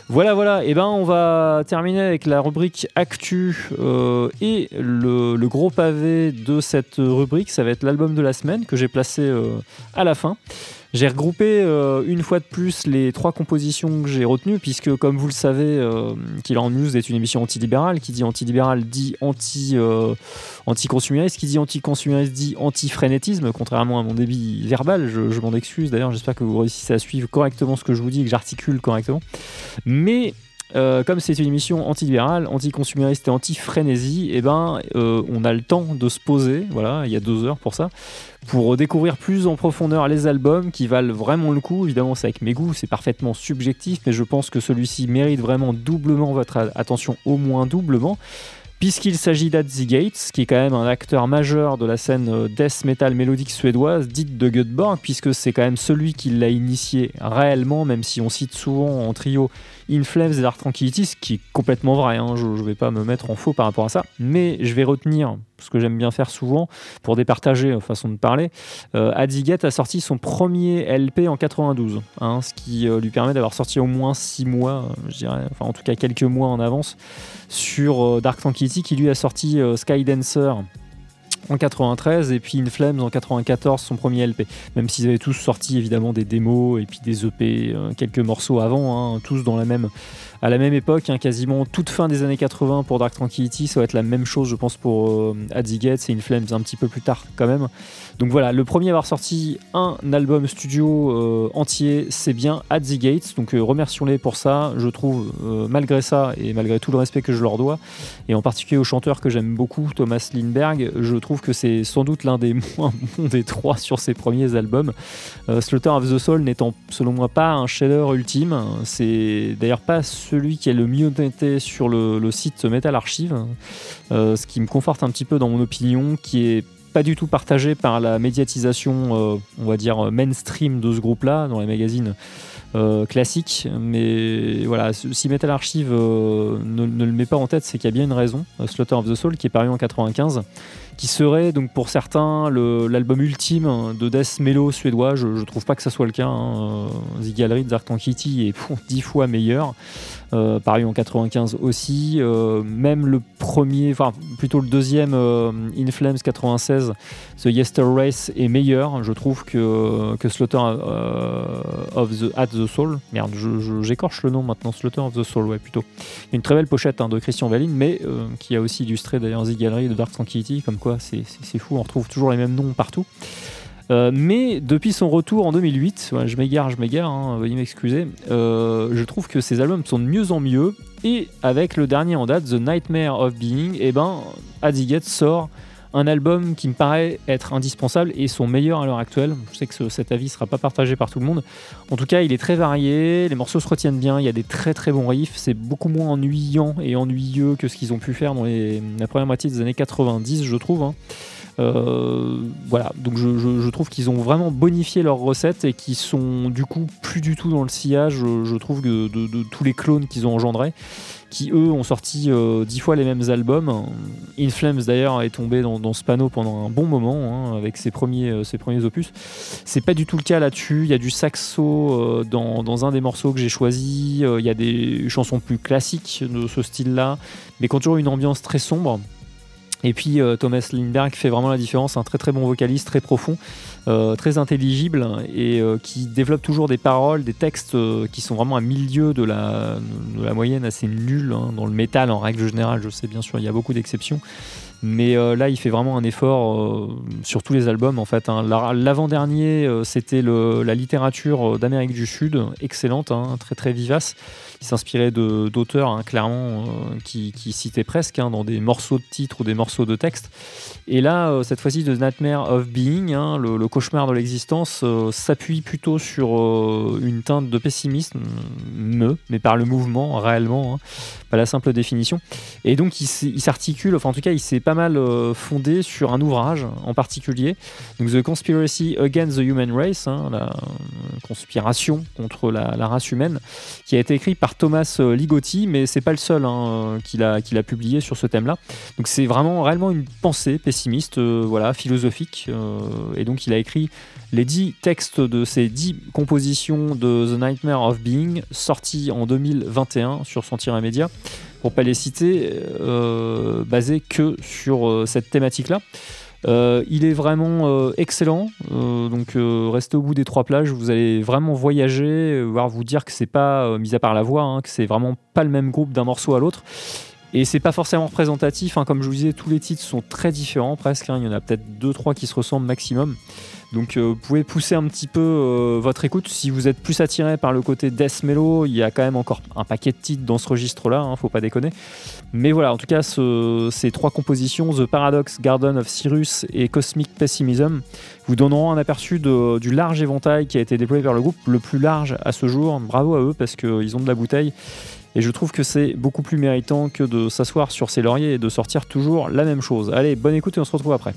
Voilà, voilà, et ben on va terminer avec la rubrique Actu euh, et le, le gros pavé de cette rubrique, ça va être l'album de la semaine que j'ai placé euh, à la fin. J'ai regroupé euh, une fois de plus les trois compositions que j'ai retenues, puisque comme vous le savez, euh, Qu'il en News est une émission antilibérale, qui dit antilibérale dit anti, euh, anti-consumériste, qui dit anti-consumériste dit anti-frénétisme, contrairement à mon débit verbal, je, je m'en excuse d'ailleurs, j'espère que vous réussissez à suivre correctement ce que je vous dis et que j'articule correctement. Mais euh, comme c'est une émission antilibérale, anti-consumériste et anti-frénésie, eh ben, euh, on a le temps de se poser, voilà, il y a deux heures pour ça, pour découvrir plus en profondeur les albums qui valent vraiment le coup. Évidemment, c'est avec mes goûts, c'est parfaitement subjectif, mais je pense que celui-ci mérite vraiment doublement votre attention, au moins doublement, puisqu'il s'agit d'At The Gates, qui est quand même un acteur majeur de la scène death metal mélodique suédoise, dite de Götborg, puisque c'est quand même celui qui l'a initié réellement, même si on cite souvent en trio In Flames et Dark Tranquility, ce qui est complètement vrai, hein, je ne vais pas me mettre en faux par rapport à ça, mais je vais retenir ce que j'aime bien faire souvent, pour départager euh, façon de parler, euh, At The Gates a sorti son premier L P en quatre-vingt-douze, hein, ce qui euh, lui permet d'avoir sorti au moins six mois, euh, je dirais, enfin en tout cas quelques mois en avance, sur euh, Dark Tranquility, qui lui a sorti euh, Sky Dancer en quatre-vingt-treize et puis In Flames en quatre-vingt-quatorze, son premier L P, même s'ils avaient tous sorti évidemment des démos et puis des E P, euh, quelques morceaux avant, hein, tous dans la même, à la même époque, hein, quasiment toute fin des années quatre-vingts pour Dark Tranquility. Ça va être la même chose je pense pour euh, At The Gates et In Flames un petit peu plus tard quand même. Donc voilà, le premier à avoir sorti un album studio euh, entier, c'est bien At The Gates, donc euh, remercions-les pour ça, je trouve, euh, malgré ça et malgré tout le respect que je leur dois, et en particulier au chanteur que j'aime beaucoup, Thomas Lindbergh, je trouve que c'est sans doute l'un des moins bons des trois sur ses premiers albums, euh, Slaughter of the Soul n'étant selon moi pas un chef-d'œuvre ultime, c'est d'ailleurs pas celui qui est le mieux noté sur le, le site Metal Archive, euh, ce qui me conforte un petit peu dans mon opinion, qui est pas du tout partagé par la médiatisation, euh, on va dire mainstream de ce groupe-là dans les magazines euh, classiques. Mais voilà, si Metal Archive euh, ne, ne le met pas en tête, c'est qu'il y a bien une raison. Uh, Slaughter of the Soul, qui est paru en quatre-vingt-quinze, qui serait donc pour certains le, l'album ultime de death mellow suédois. Je, je trouve pas que ça soit le cas. Hein. The Gallery de Dark Tranquility est dix fois meilleur. Euh, paru en quatre-vingt-quinze aussi, euh, même le premier, enfin plutôt le deuxième, euh, In Flames quatre-vingt-seize, The Yester Race est meilleur, je trouve, que, que Slaughter euh, of the, At The Soul. Merde, je, je, j'écorche le nom maintenant, Slaughter of the Soul, ouais, plutôt. Une très belle pochette, hein, de Christian Valine, mais euh, qui a aussi illustré d'ailleurs The Gallery de Dark Tranquility, comme quoi c'est, c'est, c'est fou, on retrouve toujours les mêmes noms partout. Euh, mais depuis son retour en deux mille huit, ouais, je m'égare, je m'égare, hein, veuillez m'excuser, euh, je trouve que ces albums sont de mieux en mieux, et avec le dernier en date, The Nightmare of Being, eh ben, At The Gates sort un album qui me paraît être indispensable et son meilleur à l'heure actuelle. Je sais que ce, cet avis ne sera pas partagé par tout le monde. En tout cas, il est très varié, les morceaux se retiennent bien, il y a des très très bons riffs, c'est beaucoup moins ennuyant et ennuyeux que ce qu'ils ont pu faire dans les, la première moitié des années quatre-vingt-dix, je trouve, hein. Euh, voilà, donc je, je, je trouve qu'ils ont vraiment bonifié leurs recettes et qu'ils sont du coup plus du tout dans le sillage, je, je trouve, de, de, de tous les clones qu'ils ont engendrés, qui eux ont sorti euh, dix fois les mêmes albums. In Flames d'ailleurs est tombé dans, dans ce panneau pendant un bon moment, hein, avec ses premiers, euh, ses premiers opus. C'est pas du tout le cas là-dessus, il y a du saxo euh, dans, dans un des morceaux que j'ai choisi, euh, il y a des chansons plus classiques de ce style-là, mais qui ont toujours une ambiance très sombre. Et puis euh, Thomas Lindbergh fait vraiment la différence, un très très bon vocaliste, très profond, euh, très intelligible et euh, qui développe toujours des paroles, des textes euh, qui sont vraiment à milieu de la, de la moyenne assez nulle, hein, dans le métal en règle générale. Je sais bien sûr, il y a beaucoup d'exceptions, mais euh, là il fait vraiment un effort euh, sur tous les albums en fait, hein. L'avant-dernier euh, c'était le, la littérature d'Amérique du Sud, excellente, hein, très très vivace. Il s'inspirait de, d'auteurs, hein, clairement, euh, qui, qui citaient presque, hein, dans des morceaux de titres ou des morceaux de texte. Et là, euh, cette fois-ci, The Nightmare of Being, hein, le, le cauchemar de l'existence, euh, s'appuie plutôt sur euh, une teinte de pessimisme, me, mais par le mouvement, réellement, hein, pas la simple définition. Et donc, il, il s'articule, enfin en tout cas, il s'est pas mal euh, fondé sur un ouvrage en particulier, donc The Conspiracy Against the Human Race, hein, la conspiration contre la, la race humaine, qui a été écrit par Thomas Ligotti, mais c'est pas le seul, hein, qu'il a, qu'il a publié sur ce thème-là. Donc c'est vraiment réellement une pensée pessimiste, euh, voilà, philosophique. Euh, et donc il a écrit les dix textes de ces dix compositions de The Nightmare of Being, sorties en deux mille vingt et un sur Sentira Media, pour pas les citer, euh, basés que sur euh, cette thématique-là. Euh, il est vraiment euh, excellent, euh, donc euh, restez au bout des trois plages, vous allez vraiment voyager, voire vous dire que c'est pas, euh, mis à part la voix, hein, que c'est vraiment pas le même groupe d'un morceau à l'autre, et c'est pas forcément représentatif, hein, comme je vous disais, tous les titres sont très différents presque, hein, il y en a peut-être deux trois qui se ressemblent maximum. Donc euh, vous pouvez pousser un petit peu euh, votre écoute. Si vous êtes plus attiré par le côté death mellow, il y a quand même encore un paquet de titres dans ce registre-là, hein, faut pas déconner. Mais voilà, en tout cas, ce, ces trois compositions, The Paradox, Garden of Cyrus et Cosmic Pessimism, vous donneront un aperçu de, du large éventail qui a été déployé par le groupe, le plus large à ce jour. Bravo à eux, parce qu'ils ont de la bouteille. Et je trouve que c'est beaucoup plus méritant que de s'asseoir sur ses lauriers et de sortir toujours la même chose. Allez, bonne écoute et on se retrouve après.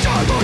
It's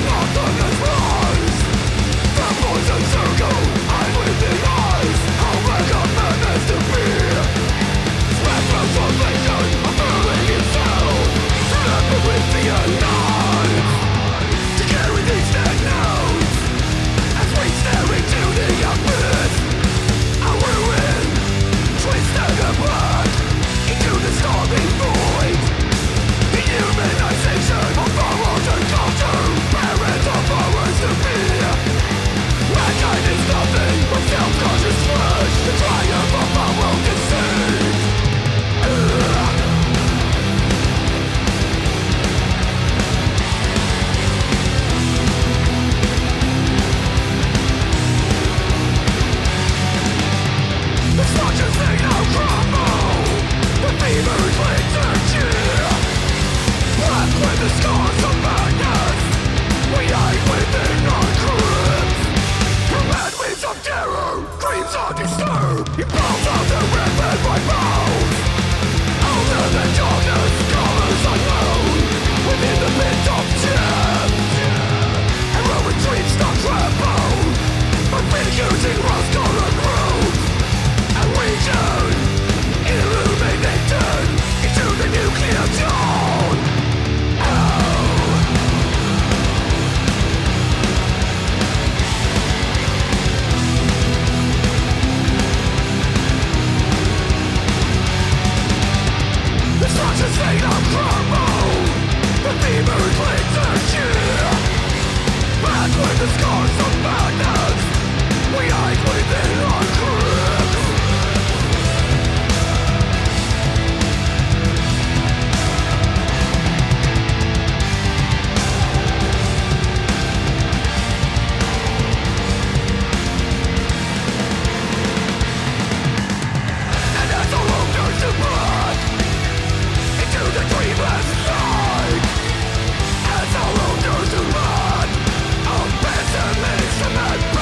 Not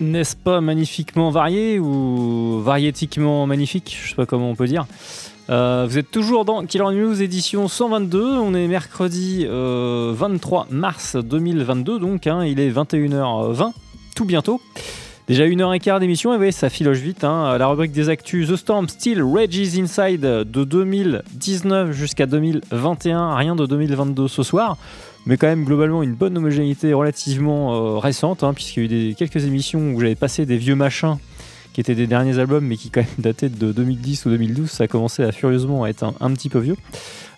n'est-ce pas magnifiquement varié ou variétiquement magnifique, je sais pas comment on peut dire. Euh, vous êtes toujours dans Killer News édition cent vingt-deux, on est mercredi euh, vingt-trois mars deux mille vingt-deux, donc hein, il est vingt et une heures vingt, tout bientôt. Déjà une heure quinze d'émission, et vous voyez, ça filoche vite. Hein. La rubrique des actus, The Storm Still Rages Inside de deux mille dix-neuf jusqu'à deux mille vingt et un, rien de deux mille vingt-deux ce soir, mais quand même globalement une bonne homogénéité relativement euh, récente, hein, puisqu'il y a eu des, quelques émissions où j'avais passé des vieux machins qui étaient des derniers albums, mais qui quand même dataient de deux mille dix ou deux mille douze, ça commençait à furieusement à être un, un petit peu vieux.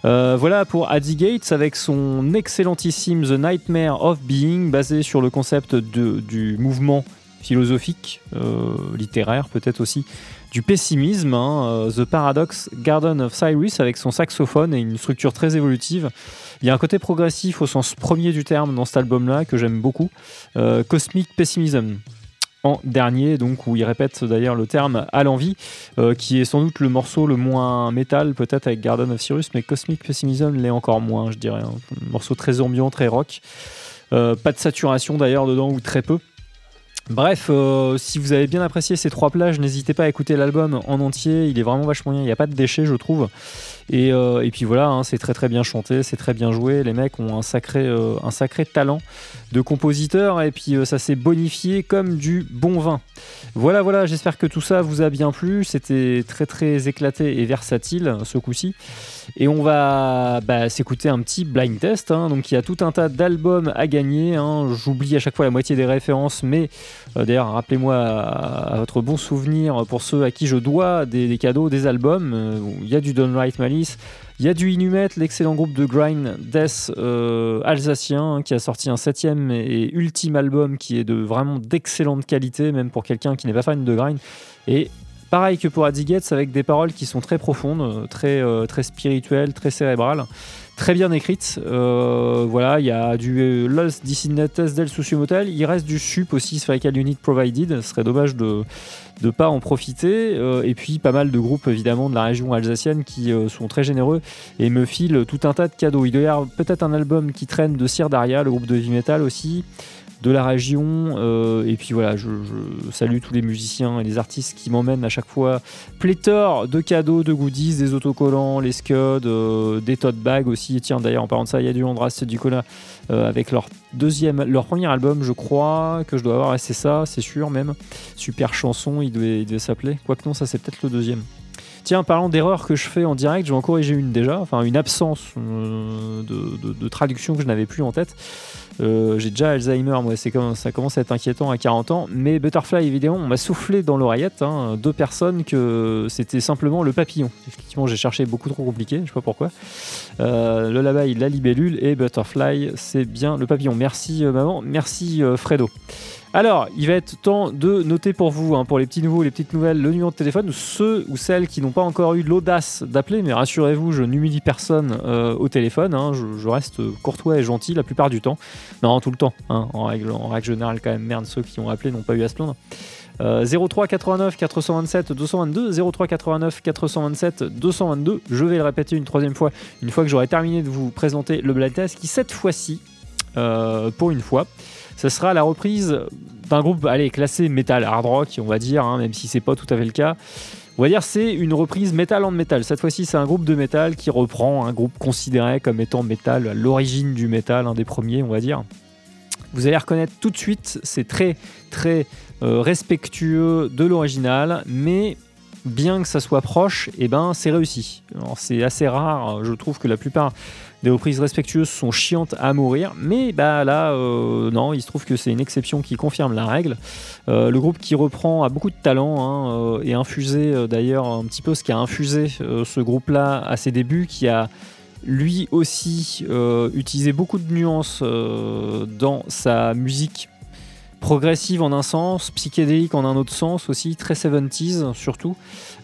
Euh, voilà pour At The Gates avec son excellentissime The Nightmare of Being, basé sur le concept de, du mouvement philosophique, euh, littéraire peut-être aussi, du pessimisme, hein, euh, The Paradox, Garden of Cyrus avec son saxophone et une structure très évolutive. Il y a un côté progressif au sens premier du terme dans cet album-là que j'aime beaucoup, euh, Cosmic Pessimism. En dernier, donc, où il répète d'ailleurs le terme à l'envie, euh, qui est sans doute le morceau le moins métal, peut-être avec Garden of Cyrus, mais Cosmic Pessimism l'est encore moins, je dirais. Hein. Un morceau très ambiant, très rock. Euh, pas de saturation d'ailleurs dedans, ou très peu. Bref, euh, si vous avez bien apprécié ces trois plages, n'hésitez pas à écouter l'album en entier, il est vraiment vachement bien, il n'y a pas de déchets je trouve, et, euh, et puis voilà, hein, c'est très très bien chanté, c'est très bien joué, les mecs ont un sacré, euh, un sacré talent de compositeur, et puis euh, ça s'est bonifié comme du bon vin. Voilà voilà, j'espère que tout ça vous a bien plu, c'était très très éclaté et versatile ce coup-ci, et on va bah, s'écouter un petit blind test, hein. Donc il y a tout un tas d'albums à gagner, hein. J'oublie à chaque fois la moitié des références, mais d'ailleurs rappelez-moi à, à votre bon souvenir pour ceux à qui je dois des, des cadeaux, des albums. Il y a du Downright Malice, il y a du Inumet, l'excellent groupe de grind death euh, alsacien, hein, qui a sorti un septième et, et ultime album qui est de vraiment d'excellente qualité, même pour quelqu'un qui n'est pas fan de grind, et pareil que pour At The Gates, avec des paroles qui sont très profondes, très, euh, très spirituelles, très cérébrales, très bien écrites. Euh, voilà, il y a du euh, Los Dissinates del Sociomotel, il reste du sup aussi, Spherical Unit Provided, ce serait dommage de ne pas en profiter, euh, et puis pas mal de groupes évidemment de la région alsacienne qui euh, sont très généreux et me filent tout un tas de cadeaux. Il doit y avoir peut-être un album qui traîne de Sir Daria, le groupe de heavy metal aussi, de la région, euh, et puis voilà, je, je salue tous les musiciens et les artistes qui m'emmènent à chaque fois pléthore de cadeaux, de goodies, des autocollants, les scuds, euh, des tote bags aussi. Et tiens, d'ailleurs, en parlant de ça, il y a du Andras Ducola euh, avec leur deuxième, leur premier album, je crois, que je dois avoir, et c'est ça, c'est sûr même. Super chanson, il devait, il devait s'appeler. Quoique non, ça c'est peut-être le deuxième. Tiens, parlant d'erreurs que je fais en direct, je vais en corriger une déjà, enfin une absence euh, de, de, de traduction que je n'avais plus en tête. Euh, j'ai déjà Alzheimer, moi, c'est comme, ça commence à être inquiétant à quarante ans, mais Butterfly, évidemment, on m'a soufflé dans l'oreillette, hein, deux personnes, que c'était simplement le papillon. Effectivement, j'ai cherché beaucoup trop compliqué, je sais pas pourquoi. Euh, le lavail, la libellule, et Butterfly, c'est bien le papillon. Merci euh, maman, merci euh, Fredo. Alors, il va être temps de noter pour vous, hein, pour les petits nouveaux, les petites nouvelles, le numéro de téléphone, ceux ou celles qui n'ont pas encore eu l'audace d'appeler, mais rassurez-vous, je n'humilie personne euh, au téléphone, hein, je, je reste courtois et gentil la plupart du temps. Non, tout le temps, hein, en, règle, en règle générale quand même, merde, ceux qui ont appelé n'ont pas eu à se plaindre. Euh, zéro trois quatre-vingt-neuf quatre cent vingt-sept deux cent vingt-deux, zéro trois quatre-vingt-neuf quatre cent vingt-sept deux cent vingt-deux, je vais le répéter une troisième fois, une fois que j'aurai terminé de vous présenter le blind test, qui cette fois-ci, euh, pour une fois, ce sera la reprise d'un groupe, allez, classé metal hard rock, on va dire, hein, même si c'est pas tout à fait le cas. On va dire c'est une reprise metal en metal. Cette fois-ci, c'est un groupe de metal qui reprend un groupe considéré comme étant metal, à l'origine du metal, un des premiers, on va dire. Vous allez reconnaître tout de suite, c'est très, très euh, respectueux de l'original, mais bien que ça soit proche, eh ben, c'est réussi. Alors, c'est assez rare, je trouve que la plupart des reprises respectueuses sont chiantes à mourir, mais bah là, euh, non, il se trouve que c'est une exception qui confirme la règle. Euh, le groupe qui reprend a beaucoup de talent, hein, euh, et infusé euh, d'ailleurs un petit peu ce qui a infusé euh, ce groupe-là à ses débuts, qui a lui aussi euh, utilisé beaucoup de nuances euh, dans sa musique progressive en un sens, psychédélique en un autre sens aussi, très seventies surtout,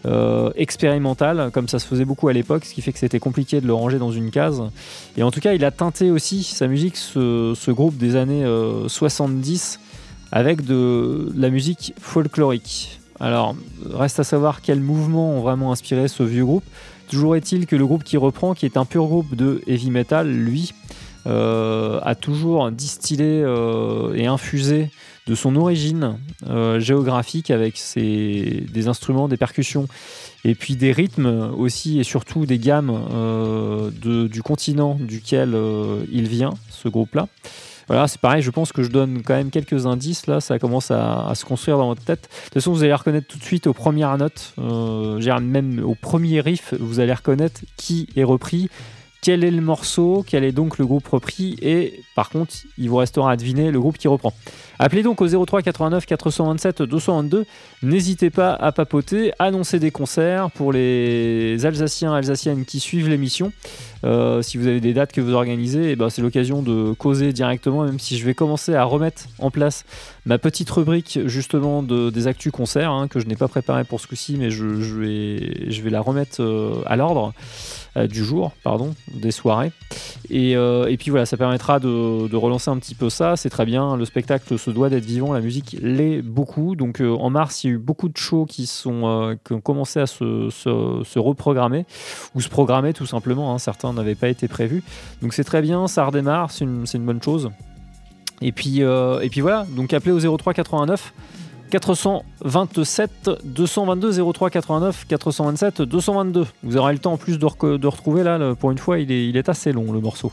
euh, expérimentale, comme ça se faisait beaucoup à l'époque, ce qui fait que c'était compliqué de le ranger dans une case. Et en tout cas, il a teinté aussi sa musique, ce, ce groupe des années euh, soixante-dix, avec de, de la musique folklorique. Alors, reste à savoir quels mouvements ont vraiment inspiré ce vieux groupe. Toujours est-il que le groupe qui reprend, qui est un pur groupe de heavy metal, lui, euh, a toujours distillé euh, et infusé de son origine euh, géographique avec ses, des instruments, des percussions et puis des rythmes aussi et surtout des gammes euh, de, du continent duquel euh, il vient, ce groupe-là. Voilà, c'est pareil, je pense que je donne quand même quelques indices, là, ça commence à, à se construire dans votre tête. De toute façon, vous allez reconnaître tout de suite aux premières notes, euh, même au premier riff, vous allez reconnaître qui est repris, quel est le morceau, quel est donc le groupe repris, et par contre, il vous restera à deviner le groupe qui reprend. Appelez donc au zéro trois quatre-vingt-neuf quatre cent vingt-sept deux cent vingt-deux, n'hésitez pas à papoter, annoncer des concerts pour les Alsaciens, Alsaciennes qui suivent l'émission. Euh, si vous avez des dates que vous organisez, et ben c'est l'occasion de causer directement, même si je vais commencer à remettre en place ma petite rubrique justement de, des actus concerts hein, que je n'ai pas préparée pour ce coup-ci, mais je, je, vais, je vais la remettre euh, à l'ordre euh, du jour, pardon, des soirées. Et, euh, et puis voilà, ça permettra de, de relancer un petit peu ça, c'est très bien, le spectacle se doit d'être vivant, la musique l'est beaucoup, donc euh, en mars, il y a eu beaucoup de shows qui, sont, euh, qui ont commencé à se, se, se reprogrammer, ou se programmer tout simplement, hein, certains n'avait pas été prévu, donc c'est très bien, ça redémarre, c'est une, c'est une bonne chose. Et puis, euh, et puis voilà, donc appelez au zéro trois quatre-vingt-neuf quatre cent vingt-sept deux cent vingt-deux zéro trois quatre-vingt-neuf quatre cent vingt-sept deux cent vingt-deux. Vous aurez le temps en plus de, rec- de retrouver là, le, pour une fois, il est, il est assez long le morceau.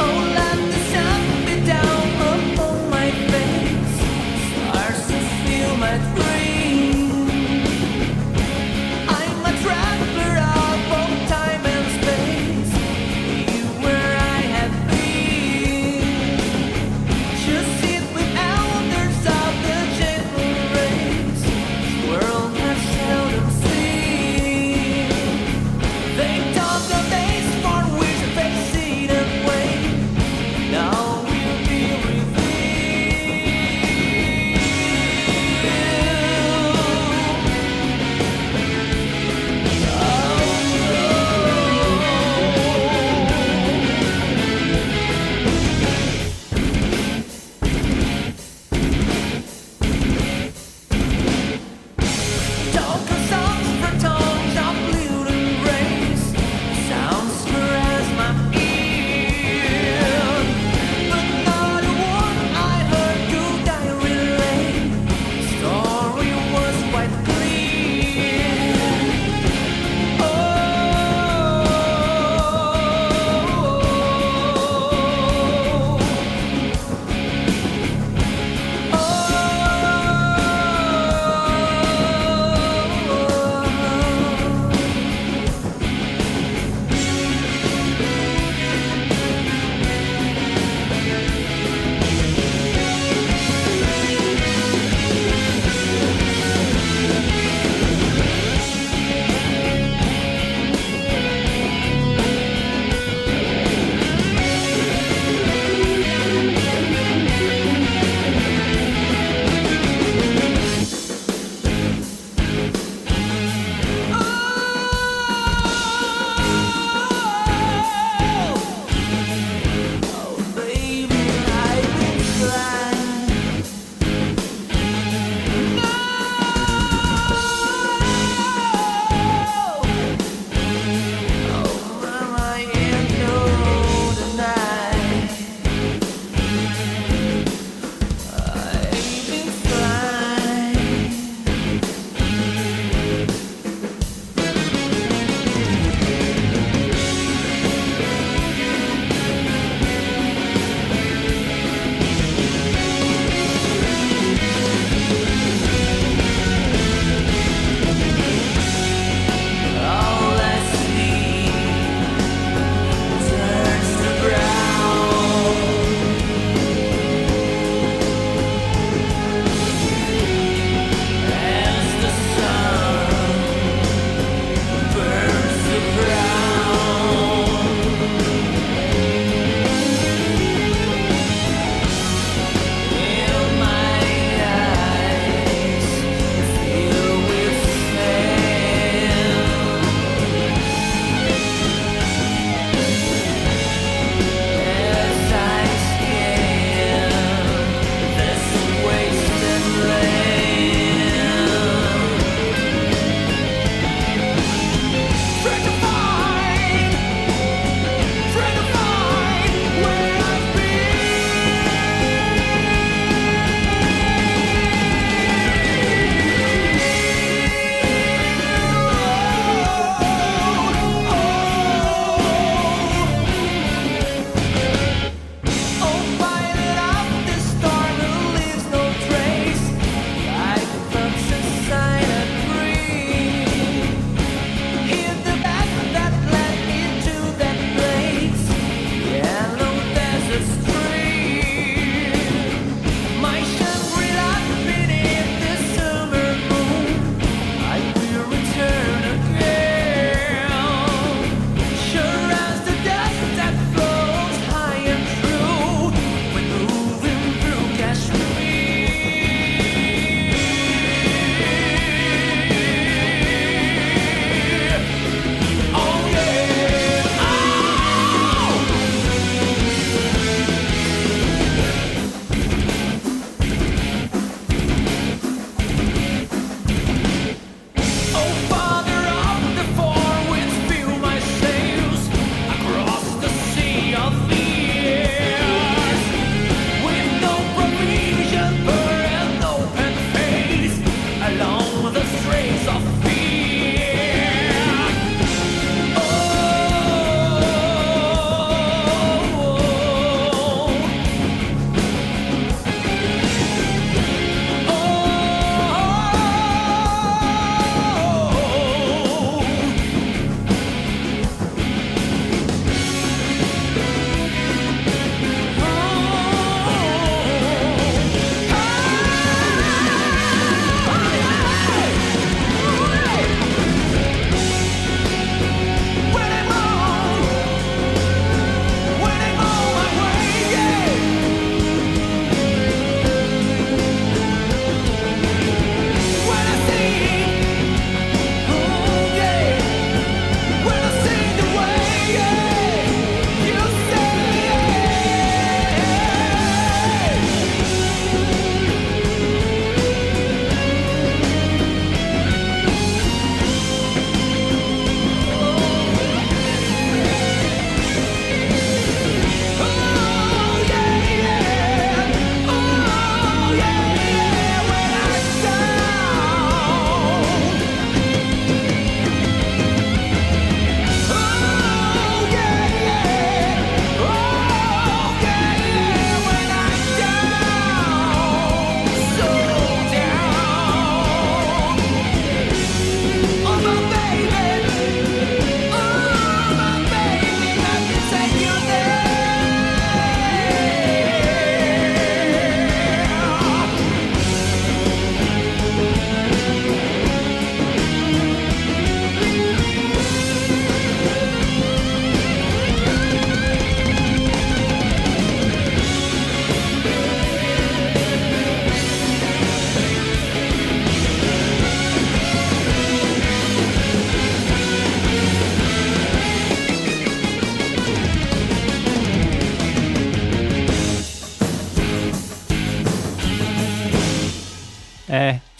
All of the sun be down upon my face.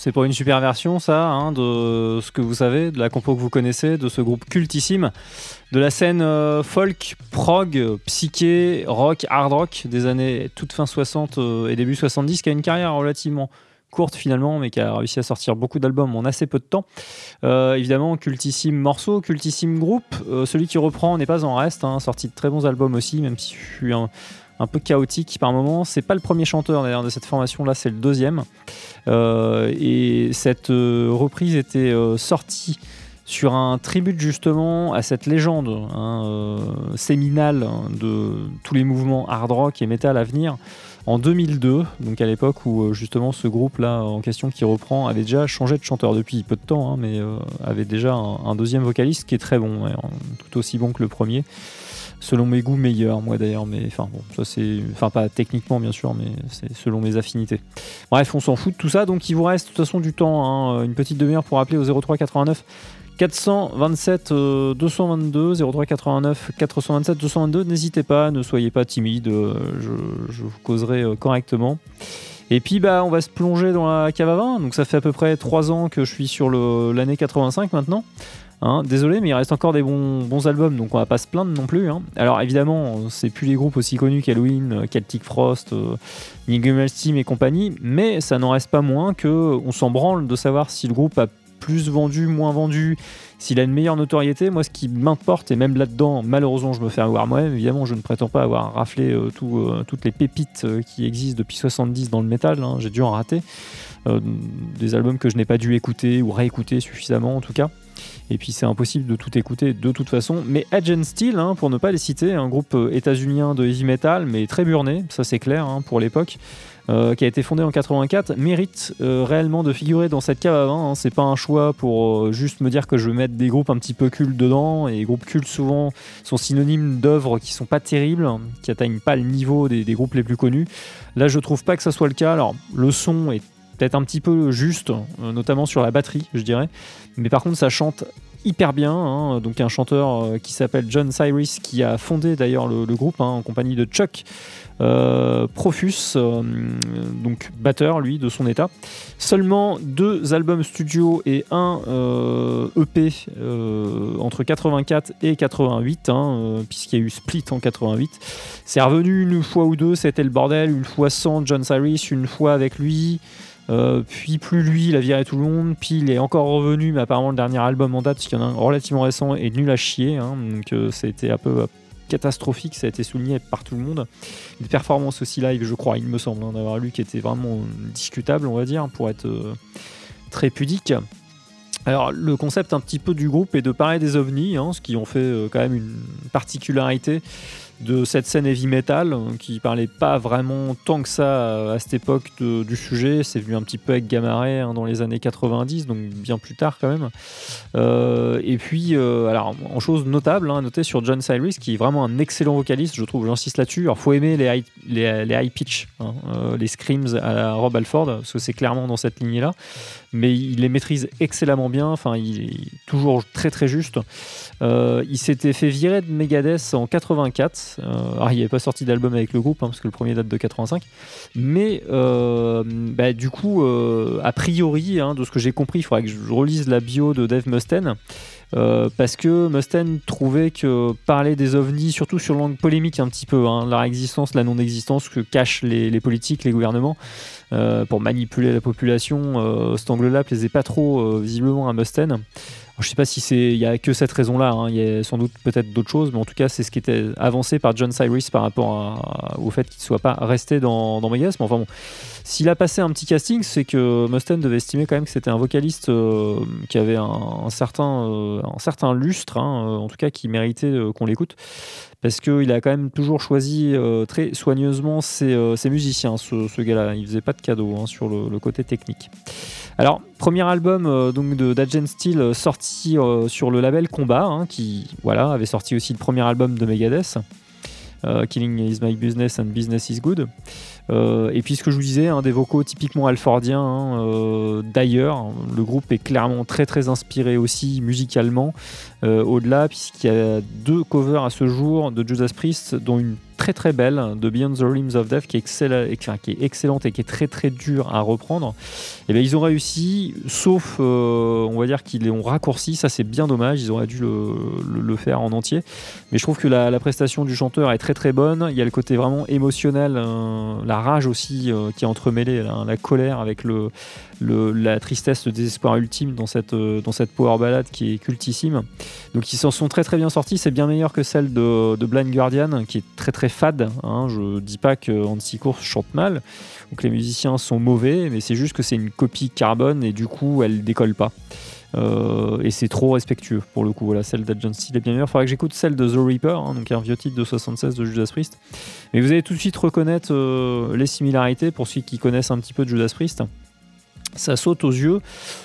C'est pas une super version, ça, hein, de ce que vous savez, de la compo que vous connaissez, de ce groupe cultissime, de la scène euh, folk, prog, psyché, rock, hard rock des années toute fin soixante euh, et début soixante-dix, qui a une carrière relativement courte finalement, mais qui a réussi à sortir beaucoup d'albums en assez peu de temps. Euh, évidemment, cultissime morceau, cultissime groupe. Euh, celui qui reprend n'est pas en reste, hein, sorti de très bons albums aussi, même si je suis un... un peu chaotique par moment. C'est pas le premier chanteur d'ailleurs de cette formation là, c'est le deuxième. Euh, et cette euh, reprise était euh, sortie sur un tribut justement à cette légende hein, euh, séminale de tous les mouvements hard rock et metal à venir en deux mille deux, donc à l'époque où justement ce groupe là en question qui reprend avait déjà changé de chanteur depuis peu de temps, hein, mais euh, avait déjà un, un deuxième vocaliste qui est très bon, ouais, tout aussi bon que le premier. Selon mes goûts, meilleur, moi d'ailleurs, mais enfin bon, ça c'est, enfin pas techniquement bien sûr, mais c'est selon mes affinités. Bref, on s'en fout de tout ça, donc il vous reste de toute façon du temps, hein, une petite demi-heure pour appeler au zéro trois quatre-vingt-neuf quatre cent vingt-sept euh, deux cent vingt-deux, zéro trois quatre-vingt-neuf quatre cent vingt-sept deux cent vingt-deux, n'hésitez pas, ne soyez pas timide, euh, je, je vous causerai euh, correctement. Et puis bah on va se plonger dans la cave à vin, donc ça fait à peu près trois ans que je suis sur le, l'année quatre-vingt-cinq maintenant. Hein, désolé, mais il reste encore des bons, bons albums, donc on va pas se plaindre non plus. Hein. Alors évidemment, c'est plus les groupes aussi connus qu'Halloween, Celtic Frost, euh, Nigel Steam et compagnie, mais ça n'en reste pas moins que on s'en branle de savoir si le groupe a plus vendu, moins vendu, s'il a une meilleure notoriété. Moi, ce qui m'importe, et même là-dedans, malheureusement, je me fais avoir moi-même. Évidemment, je ne prétends pas avoir raflé euh, tout, euh, toutes les pépites euh, qui existent depuis soixante-dix dans le métal. Hein, j'ai dû en rater euh, des albums que je n'ai pas dû écouter ou réécouter suffisamment, en tout cas. Et puis c'est impossible de tout écouter de toute façon, mais Agent Steel, hein, pour ne pas les citer, un groupe états-unien de heavy metal, mais très burné, ça c'est clair, hein, pour l'époque, euh, qui a été fondé en quatre-vingt-quatre, mérite euh, réellement de figurer dans cette cave à vin, hein. C'est pas un choix pour euh, juste me dire que je veux mettre des groupes un petit peu cultes dedans, et les groupes cultes souvent sont synonymes d'œuvres qui sont pas terribles, hein, qui atteignent pas le niveau des, des groupes les plus connus. Là je trouve pas que ça soit le cas. Alors le son est peut-être un petit peu juste, notamment sur la batterie, je dirais. Mais par contre, ça chante hyper bien. Hein. Donc, un chanteur qui s'appelle John Cyrus, qui a fondé d'ailleurs le, le groupe, hein, en compagnie de Chuck euh, Profus, euh, donc batteur, lui, de son état. Seulement deux albums studio et un euh, E P euh, entre quatre-vingt-quatre et quatre-vingt-huit, hein, puisqu'il y a eu Split en quatre-vingt-huit. C'est revenu une fois ou deux, c'était le bordel, une fois sans John Cyrus, une fois avec lui... Euh, puis plus lui, il a viré tout le monde, puis il est encore revenu, mais apparemment le dernier album en date, parce qu'il y en a un relativement récent, est nul à chier, hein, donc euh, c'était un peu euh, catastrophique, ça a été souligné par tout le monde. Des performances aussi live, je crois, il me semble, hein, d'avoir lu, qui étaient vraiment discutables, on va dire, pour être euh, très pudique. Alors le concept un petit peu du groupe est de parler des ovnis, hein, ce qui en fait euh, quand même une particularité de cette scène heavy metal, qui parlait pas vraiment tant que ça à cette époque de, du sujet. C'est venu un petit peu avec Gamma Ray, hein, dans les années quatre-vingt-dix, donc bien plus tard quand même. Euh, et puis, euh, alors, en chose notable, hein, noter sur John Cyrus, qui est vraiment un excellent vocaliste, je trouve, j'insiste là-dessus. Alors, faut aimer les high, les, les high pitch, hein, euh, les screams à la Rob Halford, parce que c'est clairement dans cette lignée-là, mais il les maîtrise excellemment bien, enfin, il est toujours très très juste. Euh, il s'était fait virer de Megadeth en quatre-vingt-quatre. Euh, alors, il n'y avait pas sorti d'album avec le groupe, hein, parce que le premier date de quatre-vingt-cinq, mais euh, bah, du coup euh, a priori, hein, de ce que j'ai compris, il faudrait que je relise la bio de Dave Mustaine, euh, parce que Mustaine trouvait que parler des ovnis, surtout sur langue polémique un petit peu, hein, leur existence, la non-existence que cachent les, les politiques, les gouvernements, euh, pour manipuler la population, euh, cet angle-là plaisait pas trop euh, visiblement à Mustaine. Je ne sais pas si c'est, il n'y a que cette raison-là, hein. Il y a sans doute peut-être d'autres choses, mais en tout cas, c'est ce qui était avancé par John Cyrus par rapport à, au fait qu'il ne soit pas resté dans, dans Megadeth. Mais enfin bon, s'il a passé un petit casting, c'est que Mustaine devait estimer quand même que c'était un vocaliste euh, qui avait un, un, certain, euh, un certain lustre, hein, en tout cas qui méritait euh, qu'on l'écoute, parce qu'il a quand même toujours choisi euh, très soigneusement ses, euh, ses musiciens, ce, ce gars-là. Il ne faisait pas de cadeaux, hein, sur le, le côté technique. Alors, premier album euh, donc de, d'Agent Steel, sorti euh, sur le label Combat, hein, qui voilà, avait sorti aussi le premier album de Megadeth, euh, Killing is my business and business is good. Euh, et puis ce que je vous disais, hein, des vocaux typiquement alfordiens, hein, euh, d'ailleurs le groupe est clairement très très inspiré aussi musicalement, euh, au-delà, puisqu'il y a deux covers à ce jour de Judas Priest, dont une très très belle de Beyond the Realms of Death qui est, excell- qui est excellente et qui est très très dure à reprendre. Et bien ils ont réussi, sauf euh, on va dire qu'ils ont raccourci, ça c'est bien dommage, ils auraient dû le, le, le faire en entier, mais je trouve que la, la prestation du chanteur est très très bonne. Il y a le côté vraiment émotionnel, euh, la rage aussi euh, qui est entremêlée, la, la colère avec le, le, la tristesse, le désespoir ultime dans cette, euh, dans cette power ballade qui est cultissime. Donc ils s'en sont très très bien sortis, c'est bien meilleur que celle de, de Blind Guardian qui est très très fade, hein. Je dis pas que Hansi Kurs chante mal ou que les musiciens sont mauvais, mais c'est juste que c'est une copie carbone et du coup elle décolle pas. Euh, et c'est trop respectueux pour le coup. Voilà, celle d'Agency est bien meilleure. Il faudra que j'écoute celle de The Reaper, hein, donc un vieux titre de soixante-seize de Judas Priest. Mais vous allez tout de suite reconnaître euh, les similarités pour ceux qui connaissent un petit peu de Judas Priest. Ça saute aux yeux.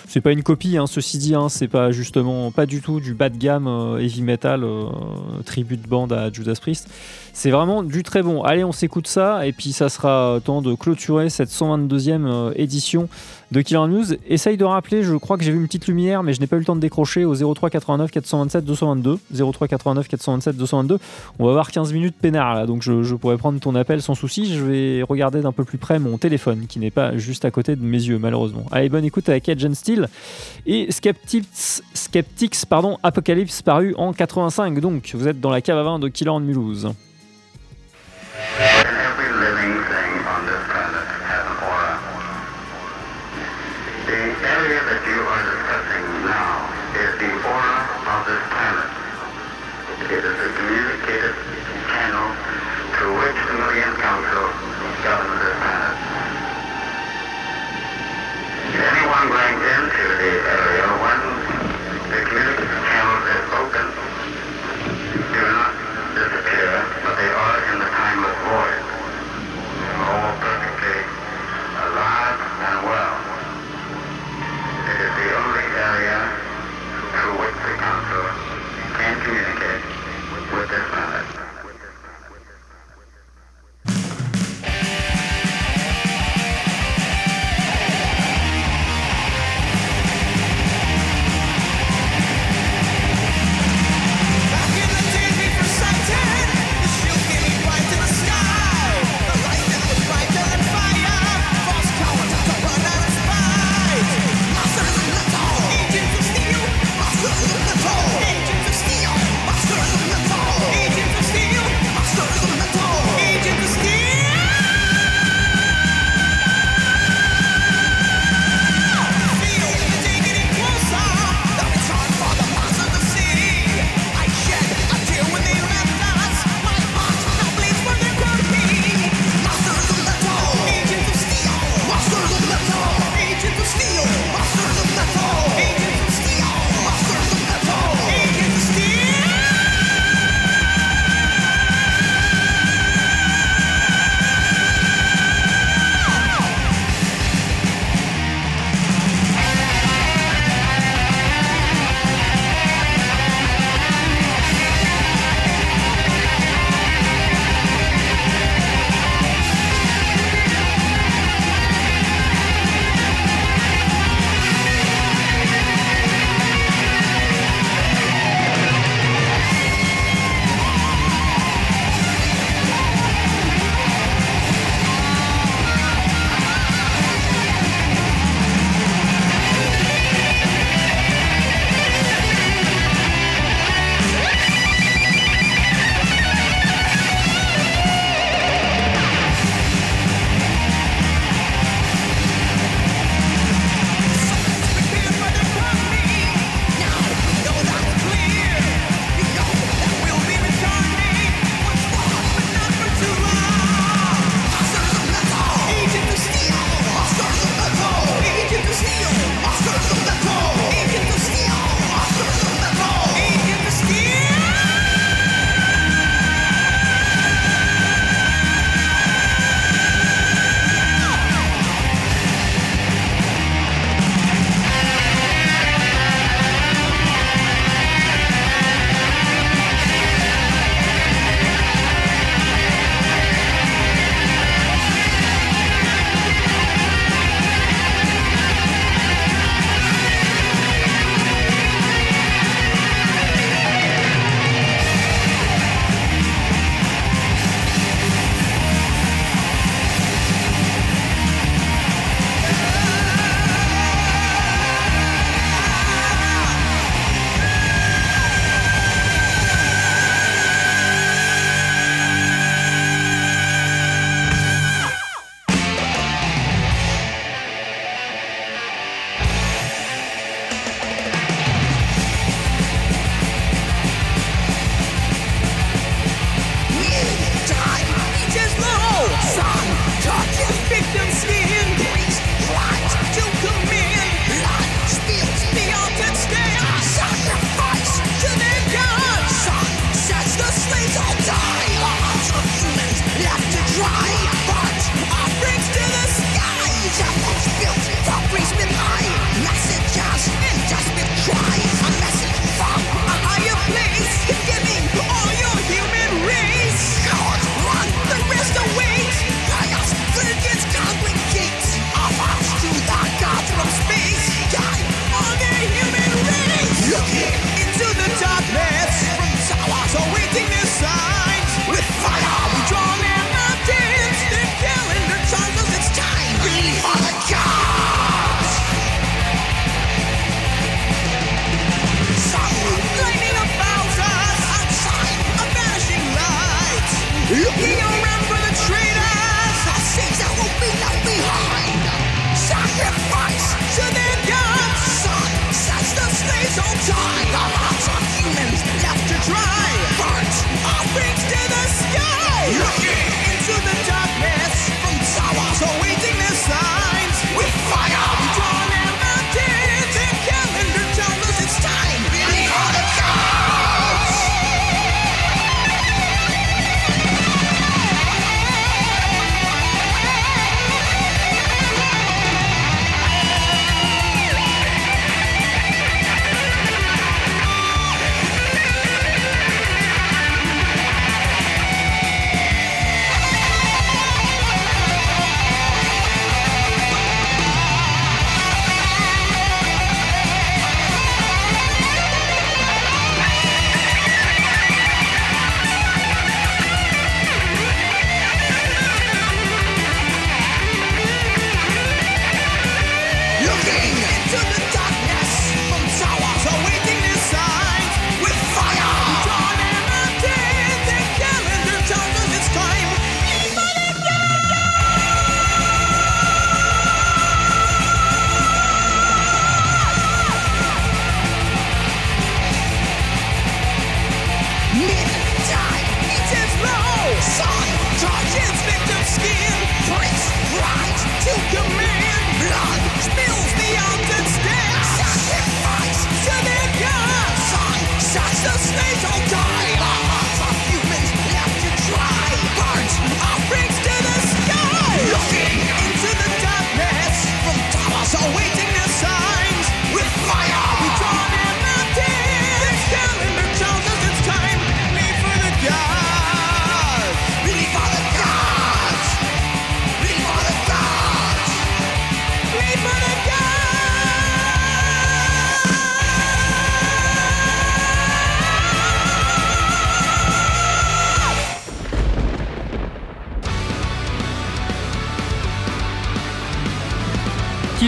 C'est pas une copie, hein, ceci dit, hein, c'est pas justement pas du tout du bas de gamme euh, heavy metal euh, tribute band à Judas Priest. C'est vraiment du très bon. Allez, on s'écoute ça et puis ça sera temps de clôturer cette cent vingt-deuxième euh, édition de Killer News. Essaye de rappeler, je crois que j'ai vu une petite lumière mais je n'ai pas eu le temps de décrocher au zéro trois quatre-vingt-neuf quatre cent vingt-sept deux cent vingt-deux zéro trois quatre-vingt-neuf quatre cent vingt-sept deux cent vingt-deux. On va avoir quinze minutes peinard là, donc je, je pourrais prendre ton appel sans souci. Je vais regarder d'un peu plus près mon téléphone qui n'est pas juste à côté de mes yeux malheureusement. Allez, bonne écoute avec Agent Steel et Skeptics, Skeptics pardon, Apocalypse paru en quatre-vingt-cinq. Donc vous êtes dans la cave à vin de Killer de Mulhouse. Open. Do not disappear, but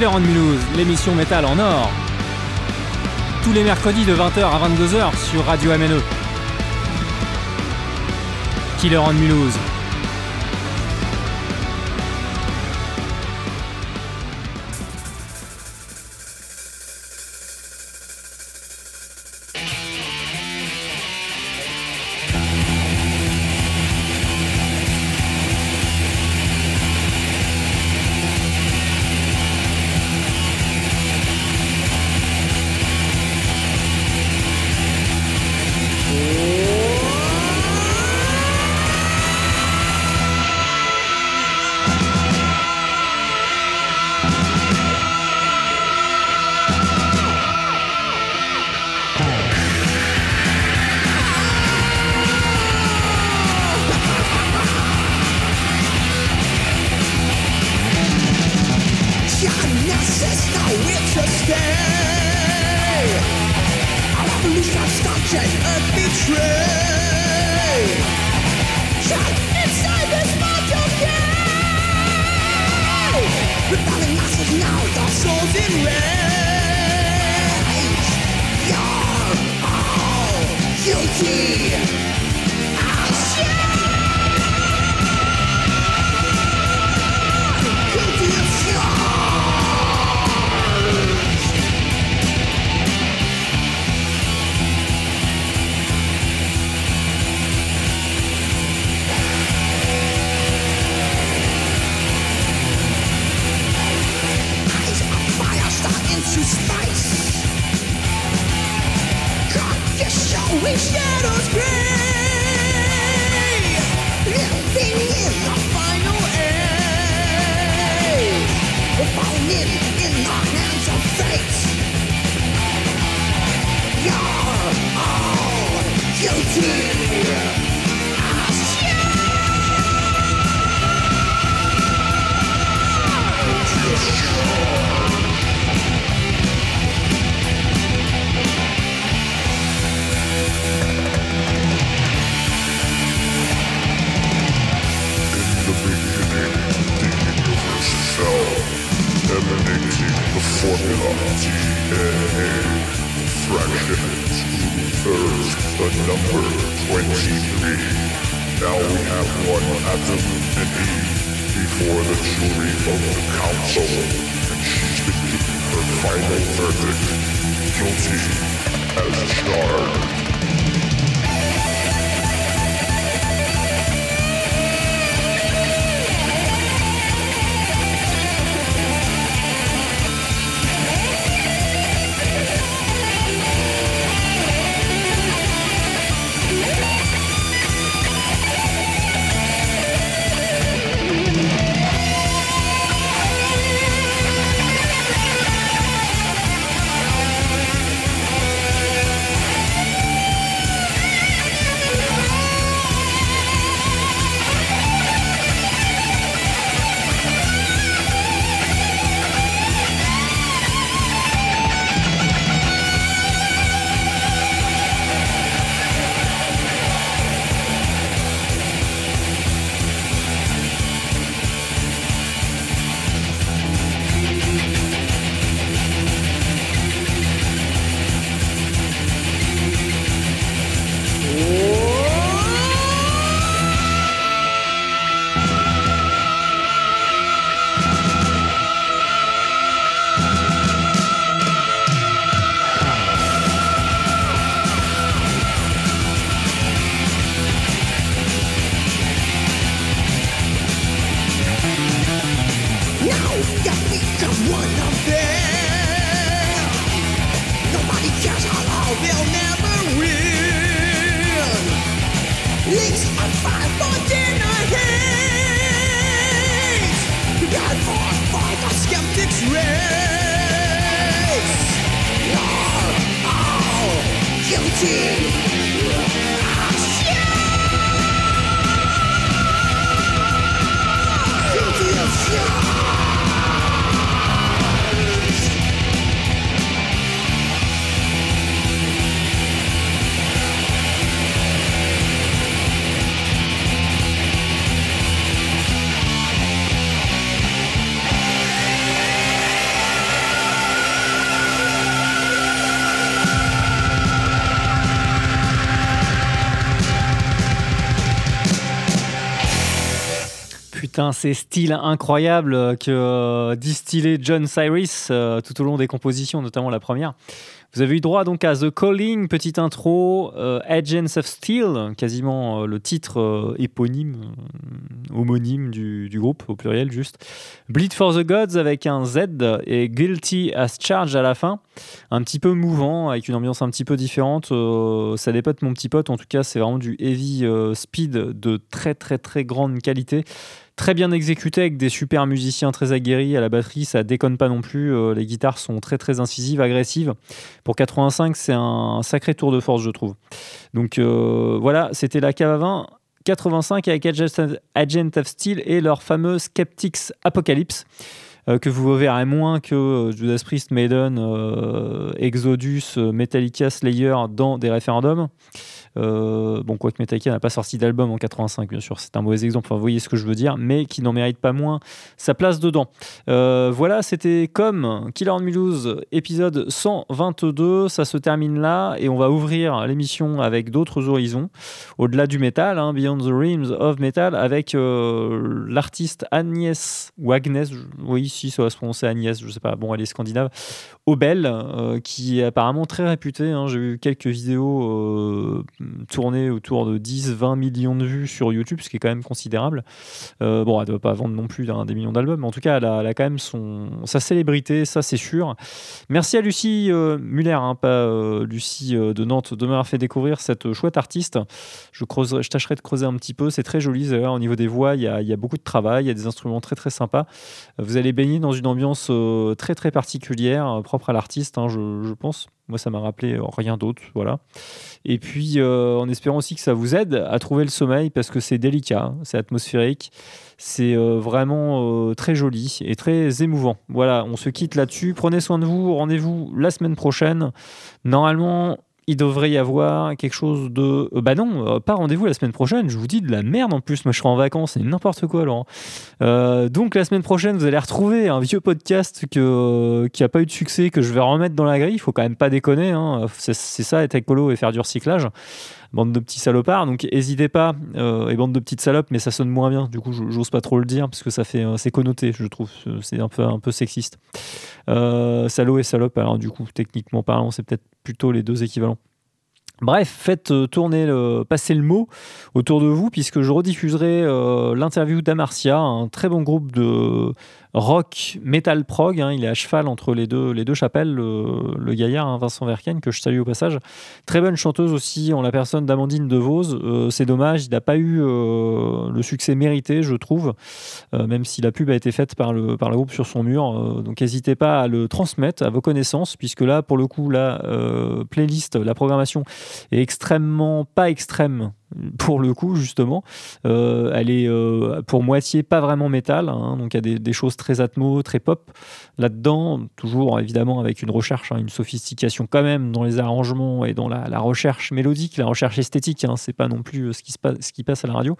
Laurent Mulhouse, l'émission métal en or. Tous les mercredis de vingt heures à vingt-deux heures sur Radio M N E. Killer on Mulhouse. Mortality and fraction two-thirds, the number twenty-three. Now we have one atom and E before the jury of the council, and she's been given her final verdict, guilty as charged. Putain, ces styles incroyables que euh, distillait John Cyrus euh, tout au long des compositions, notamment la première. Vous avez eu droit donc à The Calling, petite intro, euh, Agents of Steel, quasiment euh, le titre euh, éponyme, euh, homonyme du, du groupe, au pluriel juste. Bleed for the Gods avec un Z et Guilty as Charged à la fin. Un petit peu mouvant, avec une ambiance un petit peu différente. Euh, ça dépote mon petit pote, en tout cas c'est vraiment du heavy euh, speed de très très très grande qualité. Très bien exécuté avec des super musiciens très aguerris. À la batterie, ça déconne pas non plus. Euh, les guitares sont très très incisives, agressives. Pour quatre-vingt-cinq, c'est un sacré tour de force, je trouve. Donc euh, voilà, c'était la cave à vin quatre-vingt-cinq avec Agent of Steel et leur fameux Skeptics Apocalypse, euh, que vous verrez moins que euh, Judas Priest, Maiden, euh, Exodus, euh, Metallica, Slayer dans des référendums. Euh, bon, quoique Metallica n'a pas sorti d'album en quatre-vingt-cinq, bien sûr, c'est un mauvais exemple, enfin, vous voyez ce que je veux dire, mais qui n'en mérite pas moins sa place dedans. Euh, voilà, c'était comme Killer on Mulhouse, épisode cent vingt-deux, ça se termine là, et on va ouvrir l'émission avec d'autres horizons, au-delà du métal, hein, Beyond the Realms of Metal, avec euh, l'artiste Agnès, ou Agnès, oui, si ça va se prononcer Agnès, je sais pas, bon, elle est scandinave, Obel, euh, qui est apparemment très réputée, hein, j'ai eu quelques vidéos euh, tournée autour de dix à vingt millions de vues sur YouTube, ce qui est quand même considérable. Euh, bon, elle ne doit pas vendre non plus hein, des millions d'albums, mais en tout cas, elle a, elle a quand même son, sa célébrité, ça c'est sûr. Merci à Lucie euh, Muller, hein, pas euh, Lucie euh, de Nantes, de m'avoir fait découvrir cette chouette artiste. Je, creuserai, je tâcherai de creuser un petit peu, c'est très joli. D'ailleurs, au niveau des voix, il y a, y a beaucoup de travail, il y a des instruments très très sympas. Vous allez baigner dans une ambiance euh, très très particulière, propre à l'artiste, hein, je, je pense. Moi, ça m'a rappelé rien d'autre, voilà. Et puis, euh, en espérant aussi que ça vous aide à trouver le sommeil, parce que c'est délicat, c'est atmosphérique, c'est euh, vraiment euh, très joli et très émouvant. Voilà, on se quitte là-dessus. Prenez soin de vous, rendez-vous la semaine prochaine. Normalement, il devrait y avoir quelque chose de... Euh, bah non, euh, pas rendez-vous la semaine prochaine, je vous dis de la merde en plus, moi je serai en vacances, c'est n'importe quoi Laurent. Euh, donc la semaine prochaine, vous allez retrouver un vieux podcast que, euh, qui n'a pas eu de succès, que je vais remettre dans la grille, il faut quand même pas déconner, hein. c'est, c'est ça être écolo et faire du recyclage. Bande de petits salopards, donc hésitez pas, euh, et bande de petites salopes, mais ça sonne moins bien, du coup j'ose pas trop le dire, parce que ça fait, euh, c'est connoté, je trouve, c'est un peu, un peu sexiste. Euh, salaud et salope, alors du coup, techniquement parlant, c'est peut-être plutôt les deux équivalents. Bref, faites tourner, le, passez le mot autour de vous, puisque je rediffuserai euh, l'interview d'Amarcia, un très bon groupe de rock, metal prog, hein, il est à cheval entre les deux, les deux chapelles, le, le gaillard, hein, Vincent Verken, que je salue au passage. Très bonne chanteuse aussi, en la personne d'Amandine Devos, euh, c'est dommage, il n'a pas eu euh, le succès mérité, je trouve, euh, même si la pub a été faite par le, par le groupe sur son mur, euh, donc n'hésitez pas à le transmettre à vos connaissances, puisque là, pour le coup, la euh, playlist, la programmation est extrêmement pas extrême pour le coup justement, euh, elle est euh, pour moitié pas vraiment métal, hein, donc il y a des, des choses très atmo, très pop là-dedans, toujours évidemment avec une recherche, hein, une sophistication quand même dans les arrangements et dans la, la recherche mélodique, la recherche esthétique, hein, c'est pas non plus ce qui, se passe, ce qui passe à la radio,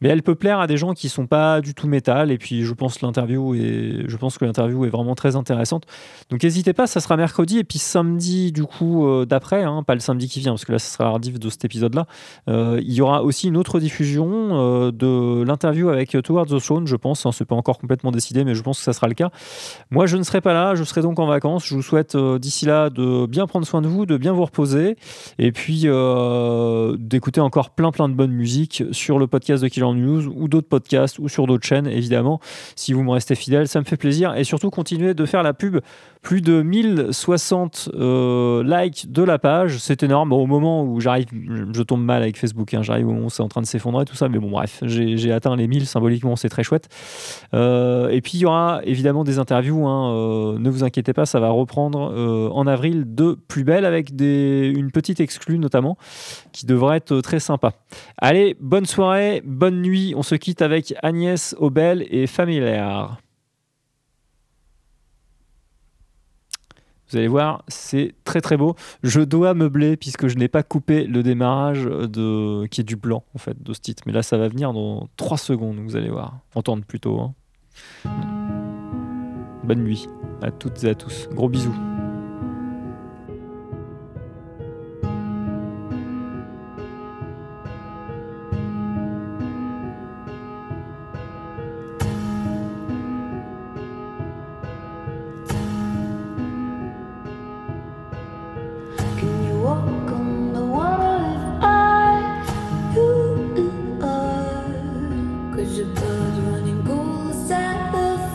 mais elle peut plaire à des gens qui sont pas du tout métal, et puis je pense, l'interview est, je pense que l'interview est vraiment très intéressante, donc n'hésitez pas, ça sera mercredi, et puis samedi du coup euh, d'après, hein, pas le samedi qui vient parce que là ça sera hardif de cet épisode-là, euh, il y aura aussi une autre diffusion euh, de l'interview avec Towards the Throne, je pense, hein, c'est pas encore complètement décidé, mais je pense que ça sera le cas. Moi, je ne serai pas là, je serai donc en vacances. Je vous souhaite euh, d'ici là de bien prendre soin de vous, de bien vous reposer, et puis euh, d'écouter encore plein plein de bonne musique sur le podcast de Killer News ou d'autres podcasts ou sur d'autres chaînes, évidemment. Si vous me restez fidèle, ça me fait plaisir, et surtout continuez de faire la pub. Plus de mille soixante euh, likes de la page, c'est énorme. Bon, au moment où j'arrive, je tombe mal avec Facebook, hein, j'arrive au moment où c'est en train de s'effondrer, tout ça, mais bon, bref, j'ai, j'ai atteint les mille symboliquement, c'est très chouette. Euh, et puis, il y aura évidemment des interviews, hein, euh, ne vous inquiétez pas, ça va reprendre euh, en avril de plus belle, avec des, une petite exclue notamment, qui devrait être très sympa. Allez, bonne soirée, bonne nuit, on se quitte avec Agnès Obel et Familiar. Vous allez voir, c'est très très beau. Je dois meubler puisque je n'ai pas coupé le démarrage de... qui est du blanc en fait de ce titre. Mais là, ça va venir dans trois secondes, vous allez voir. Entendre plutôt. Hein. Bonne nuit à toutes et à tous. Gros bisous.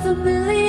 Familiar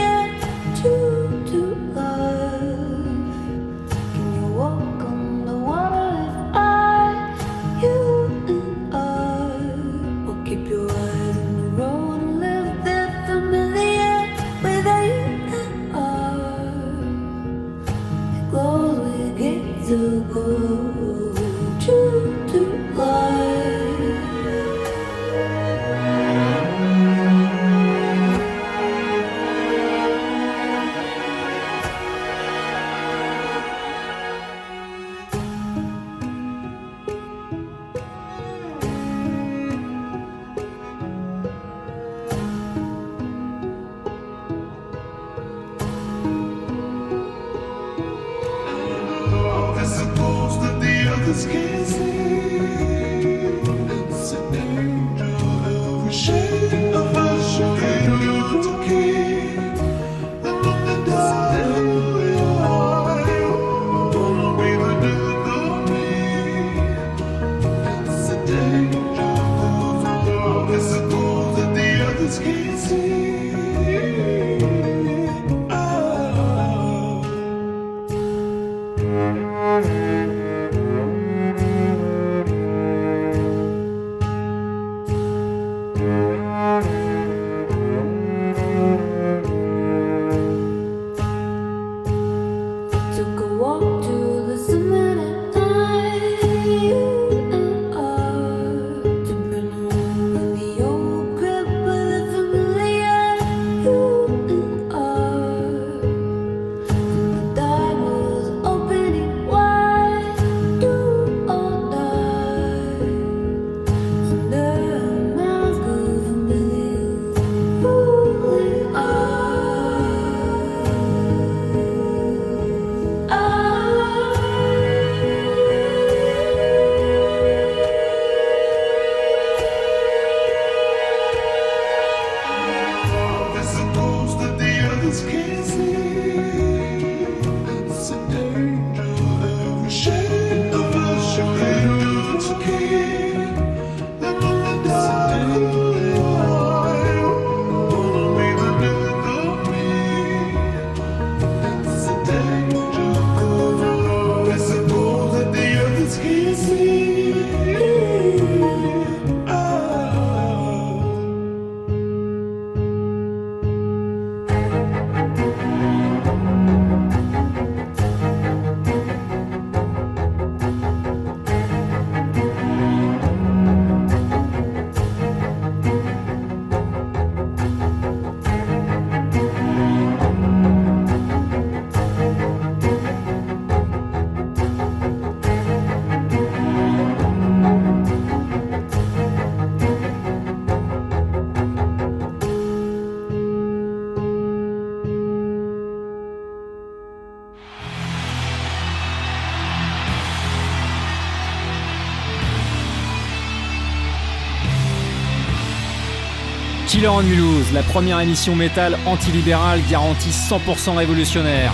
Killer on Mulhouse, la première émission métal antilibérale garantie cent pour cent révolutionnaire.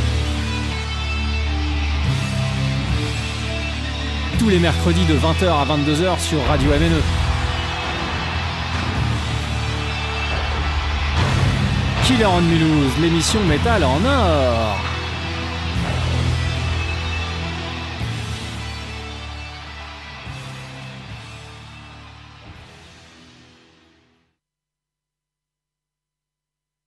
Tous les mercredis de vingt heures à vingt-deux heures sur Radio M N E. Killer on Mulhouse, l'émission métal en or.